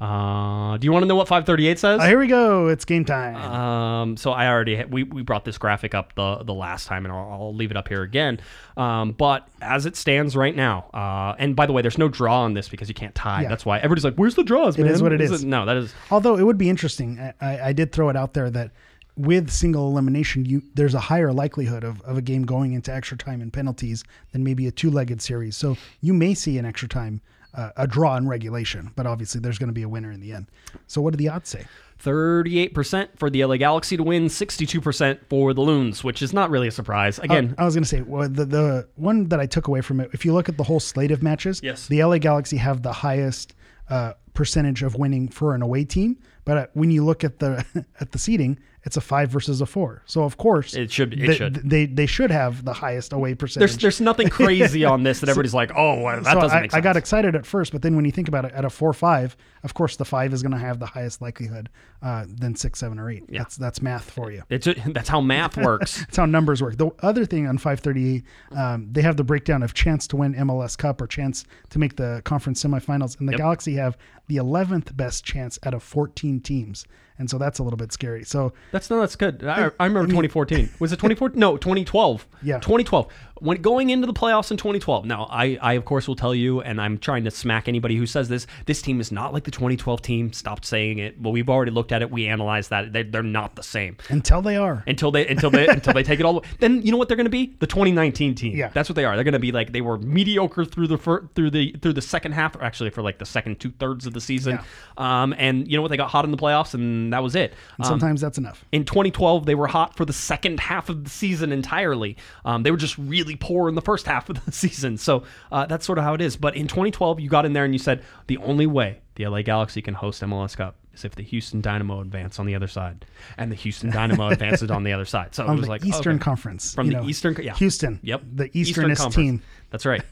Uh, do you want to know what five thirty-eight says? Uh, here we go. It's game time. Um, so I already, ha- we, we brought this graphic up the, the last time and I'll, I'll leave it up here again. Um, but as it stands right now, uh, and by the way, there's no draw on this because you can't tie. Yeah. That's why everybody's like, where's the draws, man? It is what it is. is. It? No, that is. Although it would be interesting. I, I, I did throw it out there that with single elimination, you there's a higher likelihood of, of a game going into extra time and penalties than maybe a two-legged series. So you may see an extra time Uh, a draw in regulation, but obviously there's going to be a winner in the end. So what do the odds say? thirty-eight percent for the L A Galaxy to win, sixty-two percent for the Loons, which is not really a surprise. Again, oh, I was going to say, well, the, the one that I took away from it, if you look at the whole slate of matches, yes. the L A Galaxy have the highest uh, percentage of winning for an away team. But uh, when you look at the at the seeding, It's a five versus a four. So of course it should. It they, should. They they should have the highest away percentage. There's there's nothing crazy on this that so, everybody's like, oh, well, that so doesn't I, make sense. I got excited at first, but then when you think about it, at a four five, of course the five is going to have the highest likelihood uh, than six, seven, or eight. Yeah. That's that's math for you. It's a, that's how math works. That's how numbers work. The other thing on five thirty-eight, um, they have the breakdown of chance to win M L S Cup or chance to make the conference semifinals, and the yep. Galaxy have the eleventh best chance out of fourteen teams. And so that's a little bit scary. So that's no, that's good. I, I remember I mean, twenty fourteen. Was it twenty fourteen? No, twenty twelve. Yeah, twenty twelve. When going into the playoffs in twenty twelve. Now, I, I of course will tell you, and I'm trying to smack anybody who says this. This team is not like the twenty twelve team. Stop saying it. But we've already looked at it. We analyzed that. They, they're not the same until they are. Until they until they until they take it all. Then you know what they're going to be? The twenty nineteen team. Yeah, that's what they are. They're going to be like they were mediocre through the fir- through the through the second half, or actually for like the second two thirds of the season. Yeah. Um, and you know what? They got hot in the playoffs and. And that was it. And sometimes um, that's enough. In twenty twelve, they were hot for the second half of the season entirely. Um, they were just really poor in the first half of the season. So uh, that's sort of how it is. But in twenty twelve, you got in there and you said, the only way the L A Galaxy can host M L S Cup is if the Houston Dynamo advance on the other side. And the Houston Dynamo advances on the other side. So on it was the like Eastern okay. Conference. From the know, Eastern yeah. Houston. Yep. The Easternest Eastern team. That's right.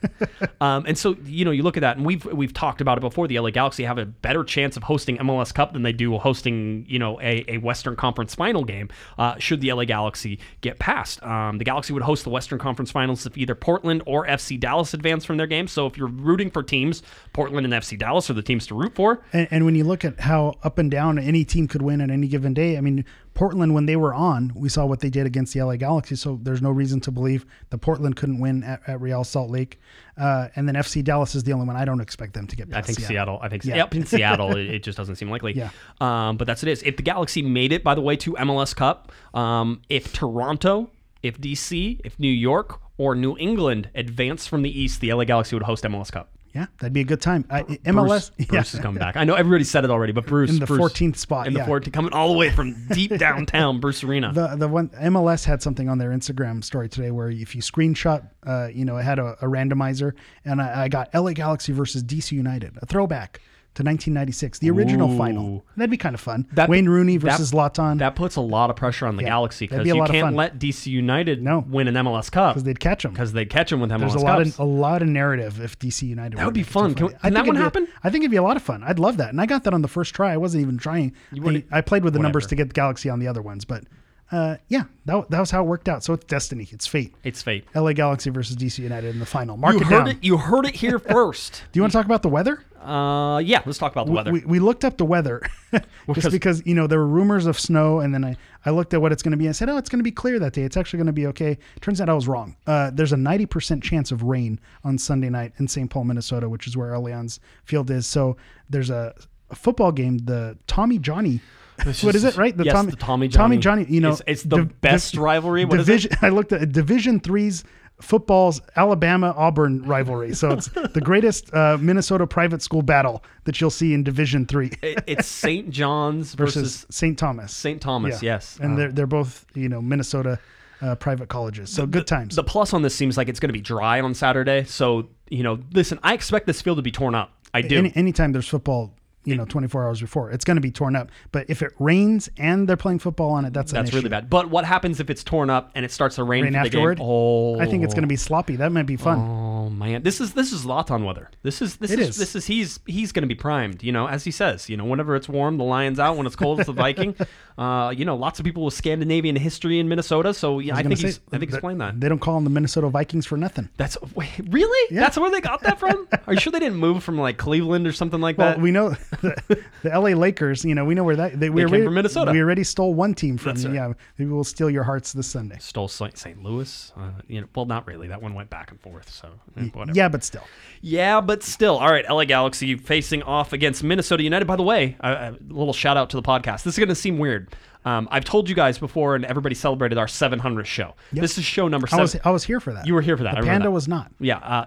um, and so, you know, you look at that and we've we've talked about it before. The L A Galaxy have a better chance of hosting M L S Cup than they do hosting, you know, a, a Western Conference final game. Uh, should the L A Galaxy get past. Um, the Galaxy would host the Western Conference finals if either Portland or F C Dallas advance from their game. So if you're rooting for teams, Portland and F C Dallas are the teams to root for. And, and when you look at how up and down any team could win on any given day. I mean, Portland, when they were on, we saw what they did against the L A Galaxy, so there's no reason to believe that Portland couldn't win at, at Real Salt Lake. Uh, and then F C Dallas is the only one. I don't expect them to get past I think Seattle. Seattle I think yeah. Yep, in Seattle, it, it just doesn't seem likely. Yeah. Um, but that's what it is. If the Galaxy made it, by the way, to M L S Cup, um, if Toronto, if D C, if New York, or New England advance from the East, the L A Galaxy would host M L S Cup. Yeah, that'd be a good time. I, M L S. Bruce, Bruce yeah. is coming back. I know everybody said it already, but Bruce. In the Bruce, fourteenth spot. In yeah. the fourteenth, coming all the way from deep downtown, Bruce Arena. The the one M L S had something on their Instagram story today where if you screenshot, uh, you know, it had a, a randomizer, and I, I got L A Galaxy versus D C United, a throwback to nineteen ninety-six, the original Ooh. Final. That'd be kind of fun. That, Wayne Rooney versus that, Zlatan. That puts a lot of pressure on the yeah, Galaxy because be you can't let D C United no. win an M L S Cup. Because they'd catch them. Because they'd catch them with M L S Cups. There's a lot, of, a lot of narrative if D C United that would be fun. Can, we, can that one be, happen? I think it'd be a lot of fun. I'd love that. And I got that on the first try. I wasn't even trying. I, I played with the whatever. numbers to get the Galaxy on the other ones, but... Uh, yeah, that, that was how it worked out. So it's destiny. It's fate. It's fate. L A Galaxy versus D C United in the final. Mark you it heard down. It, you heard it here first. Do you want to talk about the weather? Uh, yeah, let's talk about the we, weather. We, we looked up the weather just because, because, you know, there were rumors of snow. And then I, I looked at what it's going to be. I said, oh, it's going to be clear that day. It's actually going to be okay. Turns out I was wrong. Uh, there's a ninety percent chance of rain on Sunday night in Saint Paul, Minnesota, which is where Allianz Field is. So there's a, a football game, the Tommy Johnny. Is, what is it, right? The yes, Tommy, the Tommy Johnny. Tommy Johnny, you know. It's, it's the div, best div, rivalry. What division, is it? I looked at Division three's football's Alabama-Auburn rivalry. So it's the greatest uh, Minnesota private school battle that you'll see in Division three. it, it's Saint John's versus Saint Thomas. Saint Thomas, yeah. yes. And uh, they're, they're both, you know, Minnesota uh, private colleges. So the, good times. The plus on this seems like it's going to be dry on Saturday. So, you know, listen, I expect this field to be torn up. I do. Any, anytime there's football... You know, twenty-four hours before. It's going to be torn up. But if it rains and they're playing football on it, that's an That's really issue. Bad. But what happens if it's torn up and it starts to rain, rain for the afterward? Game? Oh. I think it's going to be sloppy. That might be fun. Oh, man. This is this is Zlatan weather. This is this is, is this is he's he's going to be primed, you know, as he says, you know, whenever it's warm, the Lion's out, when it's cold, it's the Viking. Uh, you know, lots of people with Scandinavian history in Minnesota, so yeah, I, I think he's I think he's playing that. They don't call them the Minnesota Vikings for nothing. That's wait, really? Yeah. That's where they got that from? Are you sure they didn't move from like Cleveland or something like well, that? Well, we know the, the L A Lakers, you know, we know where that they, we they came already, from Minnesota. We already stole one team from them. Right. Yeah, maybe we'll steal your hearts this Sunday. Stole Saint Louis. Uh, you know, well, not really. That one went back and forth. So whatever. Yeah, but still. Yeah, but still. All right, L A Galaxy facing off against Minnesota United. By the way, a, a little shout out to the podcast. This is going to seem weird. Um, I've told you guys before, and everybody celebrated our seven hundredth show. Yep. This is show number seven. I was, I was here for that. You were here for that. The I Panda that. was not. Yeah. Uh,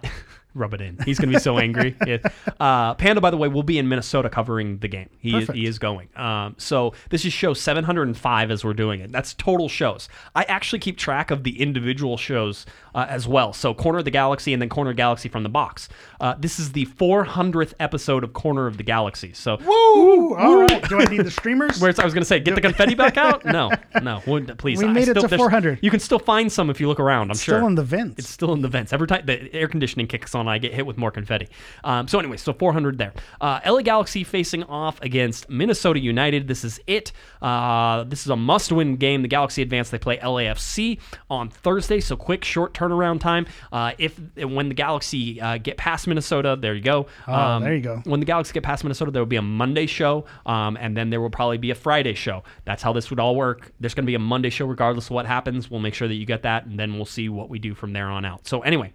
Rub it in. He's going to be so angry. Yeah. Uh, Panda, by the way, will be in Minnesota covering the game. He is, he is going. Um, so this is show seven hundred five as we're doing it. That's total shows. I actually keep track of the individual shows uh, as well. So Corner of the Galaxy and then Corner of the Galaxy from the Box. Uh, this is the four hundredth episode of Corner of the Galaxy. So woo! Woo! All right. Do I need the streamers? Whereas I was going to say, get the confetti back out? No, no. Please. We I made still, it to four hundred. You can still find some if you look around, I'm it's sure. It's still in the vents. It's still in the vents. Every time the air conditioning kicks on, I get hit with more confetti. Um, so anyway, so four hundred there. Uh, L A Galaxy facing off against Minnesota United. This is it. Uh, this is a must-win game. The Galaxy advance. They play L A F C on Thursday, so quick, short turnaround time. Uh, if when the Galaxy uh, get past Minnesota, there you go. Um, oh, there you go. When the Galaxy get past Minnesota, there will be a Monday show, um, and then there will probably be a Friday show. That's how this would all work. There's going to be a Monday show regardless of what happens. We'll make sure that you get that, and then we'll see what we do from there on out. So anyway,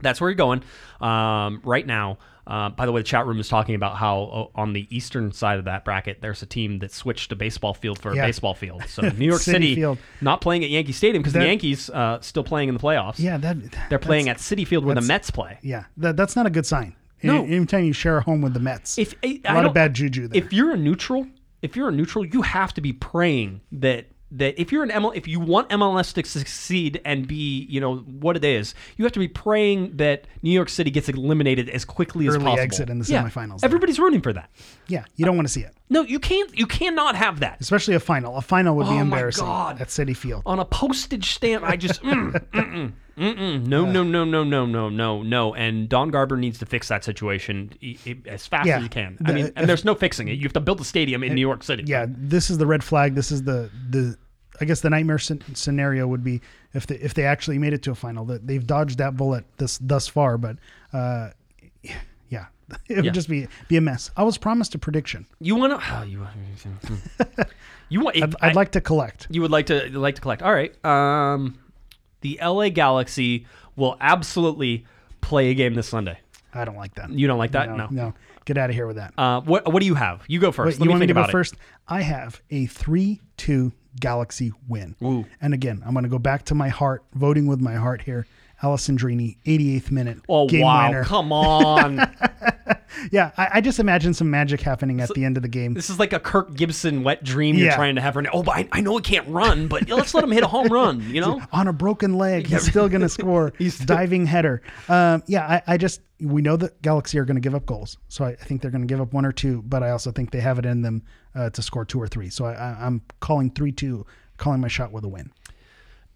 that's where you're going um, right now. Uh, by the way, the chat room is talking about how oh, on the eastern side of that bracket, there's a team that switched a baseball field for yeah. a baseball field. So New York City, City not playing at Yankee Stadium because the Yankees uh, still playing in the playoffs. Yeah, that, they're playing at Citi Field where the Mets play. Yeah, that, that's not a good sign. No. Anytime you share a home with the Mets, if, I, a lot of bad juju there. If you're a neutral, if you're a neutral, you have to be praying that. That if you're an M L, if you want M L S to succeed and be, you know, what it is, you have to be praying that New York City gets eliminated as quickly Early as possible. Early exit in the yeah. semifinals. Everybody's there. Rooting for that. Yeah, you don't uh, want to see it. No, you can't. You cannot have that. Especially a final. A final would oh be embarrassing my God. At Citi Field on a postage stamp. I just mm, mm-mm, mm-mm. no, no, no, no, no, no, no, no. And Don Garber needs to fix that situation as fast yeah. as he can. I mean, the, and if, there's no fixing it. You have to build a stadium in it, New York City. Yeah, this is the red flag. This is the the. I guess the nightmare scenario would be if they, if they actually made it to a final. They've dodged that bullet this thus far, but uh, yeah, it would yeah. just be be a mess. I was promised a prediction. You want to? Oh, you you want? I'd, I'd I, like to collect. You would like to like to collect. All right. Um, the L A Galaxy will absolutely play a game this Sunday. I don't like that. You don't like that? No. No. no. Get out of here with that. Uh, what What do you have? You go first. Wait, Let you me want think me to about go it. First? I have a three two Galaxy win. Ooh. And again, I'm going to go back to my heart, voting with my heart here. Alessandrini, eighty-eighth minute. Oh, game wow. Winner. Come on. yeah, I, I just imagine some magic happening at so, the end of the game. This is like a Kirk Gibson wet dream yeah. you're trying to have right now. Oh, but I, I know he can't run, but let's let him hit a home run, you know? On a broken leg, he's still going to score. He's still... diving header. Um, yeah, I, I just, we know that Galaxy are going to give up goals. So I, I think they're going to give up one or two, but I also think they have it in them uh, to score two or three. So I, I, I'm calling three two, calling my shot with a win.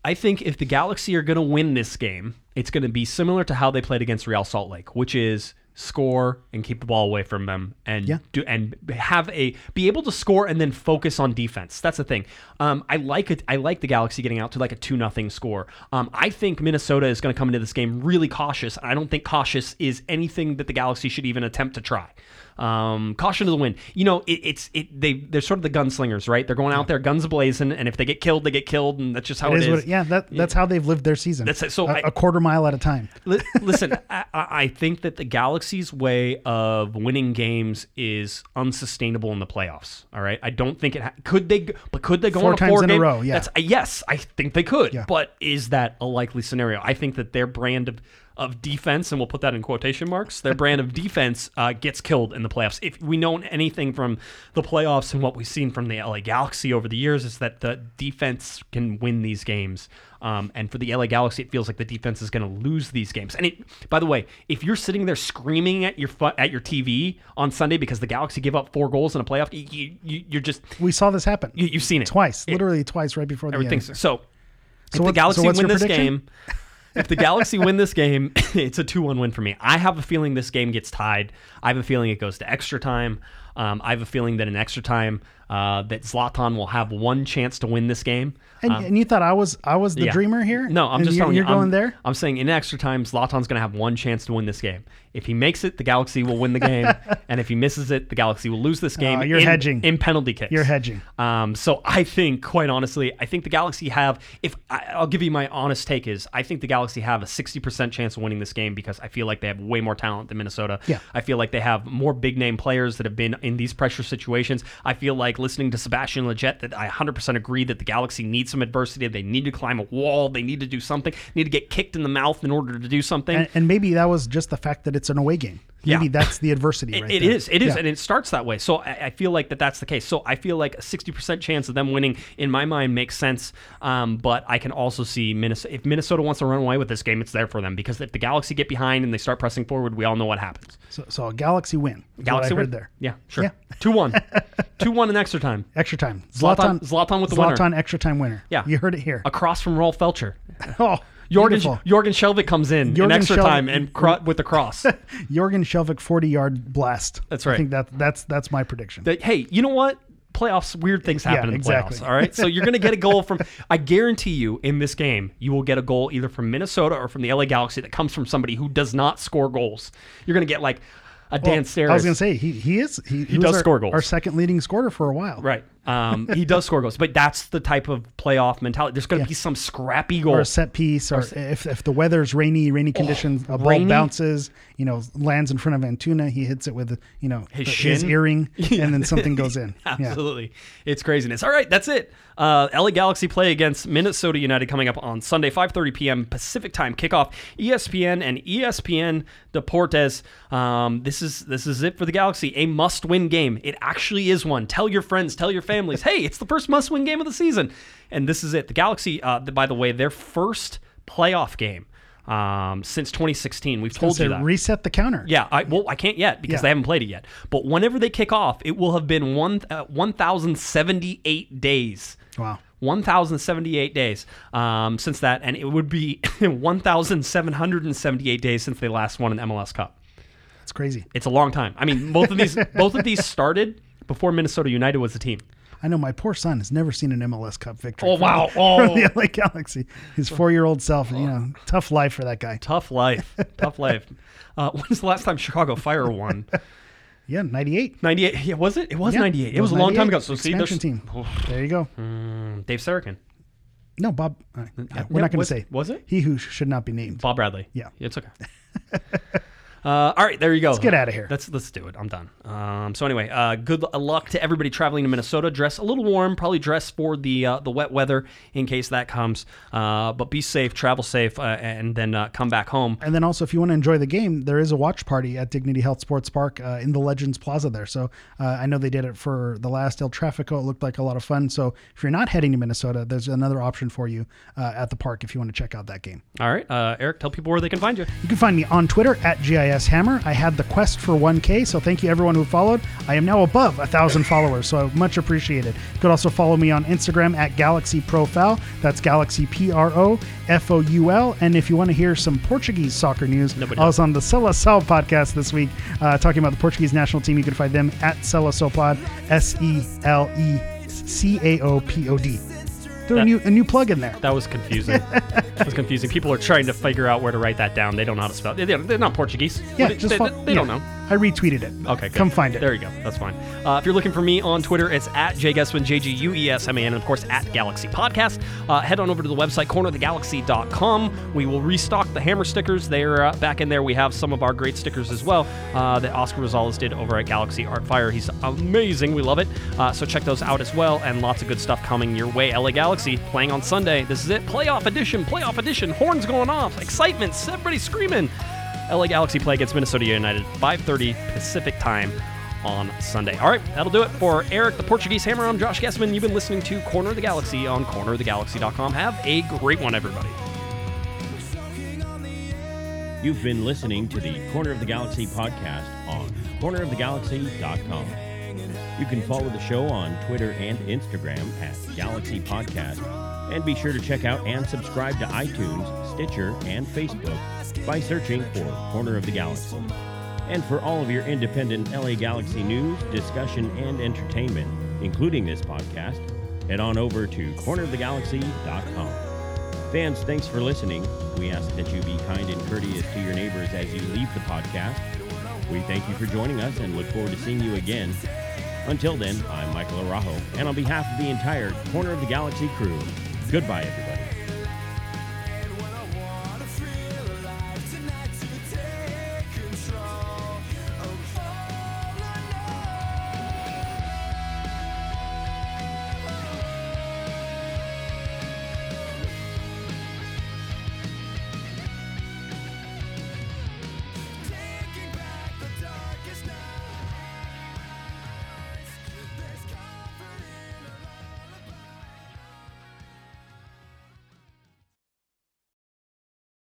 I think if the Galaxy are going to win this game, it's going to be similar to how they played against Real Salt Lake, which is score and keep the ball away from them, and yeah. do and have a be able to score and then focus on defense. That's the thing. Um, I like it. I like the Galaxy getting out to like a two nothing score. Um, I think Minnesota is going to come into this game really cautious. I don't think cautious is anything that the Galaxy should even attempt to try. Um, caution to the wind. You know, it, it's it. They they're sort of the gunslingers, right? They're going out there guns blazing, and if they get killed, they get killed, and that's just how it, it is. What it, yeah, that, that's yeah. how they've lived their season. That's so a, I, a quarter mile at a time. Li- listen, I, I think that the Galaxy's way of winning games is unsustainable in the playoffs. All right, I don't think it ha- could they, but could they go four on a times four in game? A row? Yeah, that's, yes, I think they could. Yeah. But is that a likely scenario? I think that their brand of of defense, and we'll put that in quotation marks, their brand of defense uh, gets killed in the playoffs. If we know anything from the playoffs and what we've seen from the L A Galaxy over the years is that the defense can win these games. Um, and for the L A Galaxy, it feels like the defense is going to lose these games. And it, by the way, if you're sitting there screaming at your fu- at your T V on Sunday because the Galaxy give up four goals in a playoff, you, you, you're just... We saw this happen. You, you've seen it. Twice. It, literally twice right before the everything. End. So, so if the Galaxy so win this prediction? Game... If the Galaxy win this game, it's a two one win for me. I have a feeling this game gets tied. I have a feeling it goes to extra time. Um, I have a feeling that in extra time uh, that Zlatan will have one chance to win this game. And, um, and you thought I was I was the yeah. dreamer here? No, I'm and just you're, telling you. You're I'm, going there? I'm saying in extra time, Zlatan's going to have one chance to win this game. If he makes it, the Galaxy will win the game. And if he misses it, the Galaxy will lose this game. Uh, you're in, hedging. In penalty kicks. You're hedging. Um, so I think, quite honestly, I think the Galaxy have, if I, I'll give you my honest take is, I think the Galaxy have a sixty percent chance of winning this game because I feel like they have way more talent than Minnesota. Yeah. I feel like they have more big name players that have been in these pressure situations. I feel like listening to Sebastian Lletget that I one hundred percent agree that the Galaxy needs some adversity. They need to climb a wall. They need to do something. They need to get kicked in the mouth in order to do something. And, and maybe that was just the fact that it's an away game. Maybe yeah. that's the adversity right It there. is. It is. Yeah. And it starts that way. So I, I feel like that that's the case. So I feel like a sixty percent chance of them winning, in my mind, makes sense. Um, but I can also see Minnesota. If Minnesota wants to run away with this game, it's there for them. Because if the Galaxy get behind and they start pressing forward, we all know what happens. So, so a Galaxy win. Galaxy win. There. Yeah, sure. two one Yeah. two one in extra time. Extra time. Zlatan, Zlatan, Zlatan with the Zlatan winner. Zlatan extra time winner. Yeah. You heard it here. Across from Rolf Felcher. Oh, Jørgen Skjelvik comes in Jørgen in extra Shelvick, time and cro- with the cross. Jørgen Skjelvik forty-yard blast. That's right. I think that that's that's my prediction. That, hey, you know what? Playoffs, weird things happen yeah, in exactly. playoffs. All right, so you're going to get a goal from. I guarantee you, in this game, you will get a goal either from Minnesota or from the L A Galaxy that comes from somebody who does not score goals. You're going to get like a well, Dan Steres. I was going to say he he is he, he, he does our, score goals. Our second leading scorer for a while, right? Um, he does score goals, but that's the type of playoff mentality. There's going to yeah. be some scrappy goal. Or a set piece, or, or set. if if the weather's rainy, rainy conditions, oh, a ball rainy? bounces, you know, lands in front of Antuna. He hits it with, you know, his, the, his earring, and then something goes in. Absolutely. Yeah. It's craziness. All right, that's it. Uh, L A Galaxy play against Minnesota United coming up on Sunday, five thirty p.m. Pacific time kickoff. E S P N and E S P N Deportes. Um, this is this is it for the Galaxy. A must-win game. It actually is one. Tell your friends, tell your family. Families. Hey, it's the first must-win game of the season. And this is it. The Galaxy, uh, by the way, their first playoff game um, since twenty sixteen. We've told you that. Reset the counter. Yeah. I, well, I can't yet because yeah. they haven't played it yet. But whenever they kick off, it will have been one uh, one thousand seventy-eight days. Wow. one thousand seventy-eight days um, since that. And it would be one thousand seven hundred seventy-eight days since they last won an M L S Cup. That's crazy. It's a long time. I mean, both of these both of these started before Minnesota United was the team. I know my poor son has never seen an M L S Cup victory. Oh, wow. The, oh. The L A Galaxy. His four-year-old self, you know, tough life for that guy. Tough life. Tough life. Uh, when was the last time Chicago Fire won? Yeah, ninety-eight. ninety-eight. Yeah, was it? It was yeah, ninety-eight. It was, was a long time ago. So expansion see, team. Oh. There you go. Mm, Dave Sarakin. No, Bob. Uh, yeah, yeah, we're not going to say. Was it? He who should not be named. Bob Bradley. Yeah. It's okay. Uh, all right, there you go. Let's get out of here. Let's let's do it. I'm done. Um, so anyway, uh, good luck to everybody traveling to Minnesota. Dress a little warm. Probably dress for the uh, the wet weather in case that comes. Uh, but be safe. Travel safe, uh, and then uh, come back home. And then also, if you want to enjoy the game, there is a watch party at Dignity Health Sports Park uh, in the Legends Plaza there. So uh, I know they did it for the last El Trafico. It looked like a lot of fun. So if you're not heading to Minnesota, there's another option for you uh, at the park if you want to check out that game. All right, uh, Eric, tell people where they can find you. You can find me on Twitter at G I S Hammer. I had the quest for one K, so thank you everyone who followed. I am now above a thousand followers, so much appreciated. You could also follow me on Instagram at Galaxy Profile. That's Galaxy P R O F O U L. And if you want to hear some Portuguese soccer news, Nobody I was knows. on the Seleção podcast this week uh, talking about the Portuguese national team. You can find them at Seleção Pod, S E L E C A O P O D. Throw that, a, new, a new plug in there. That was confusing. That was confusing. People are trying to figure out where to write that down. They don't know how to spell it. They, they're not Portuguese. Yeah, they, just they, follow, they yeah. don't know. I retweeted it. Okay, good. Come find it. There you go. That's fine. Uh, if you're looking for me on Twitter, it's at jguesman, J G U E S M A N, and of course at Galaxy Podcast. Uh, head on over to the website, corner of the galaxy dot com. We will restock the hammer stickers. They're uh, back in there. We have some of our great stickers as well uh, that Oscar Rosales did over at Galaxy Art Fire. He's amazing. We love it. Uh, so check those out as well, and lots of good stuff coming your way. L A Galaxy playing on Sunday. This is it. Playoff edition. Playoff edition. Horns going off. Excitement. Everybody screaming. L A Galaxy play against Minnesota United, five thirty Pacific time on Sunday. All right, that'll do it for Eric, the Portuguese Hammer. I'm Josh Gessman. You've been listening to Corner of the Galaxy on corner of the galaxy dot com. Have a great one, everybody. You've been listening to the Corner of the Galaxy podcast on corner of the galaxy dot com. You can follow the show on Twitter and Instagram at Galaxy Podcast. And be sure to check out and subscribe to iTunes, Stitcher, and Facebook by searching for Corner of the Galaxy. And for all of your independent L A Galaxy news, discussion, and entertainment, including this podcast, head on over to corner of the galaxy dot com. Fans, thanks for listening. We ask that you be kind and courteous to your neighbors as you leave the podcast. We thank you for joining us and look forward to seeing you again. Until then, I'm Michael Araujo, and on behalf of the entire Corner of the Galaxy crew, goodbye, everybody.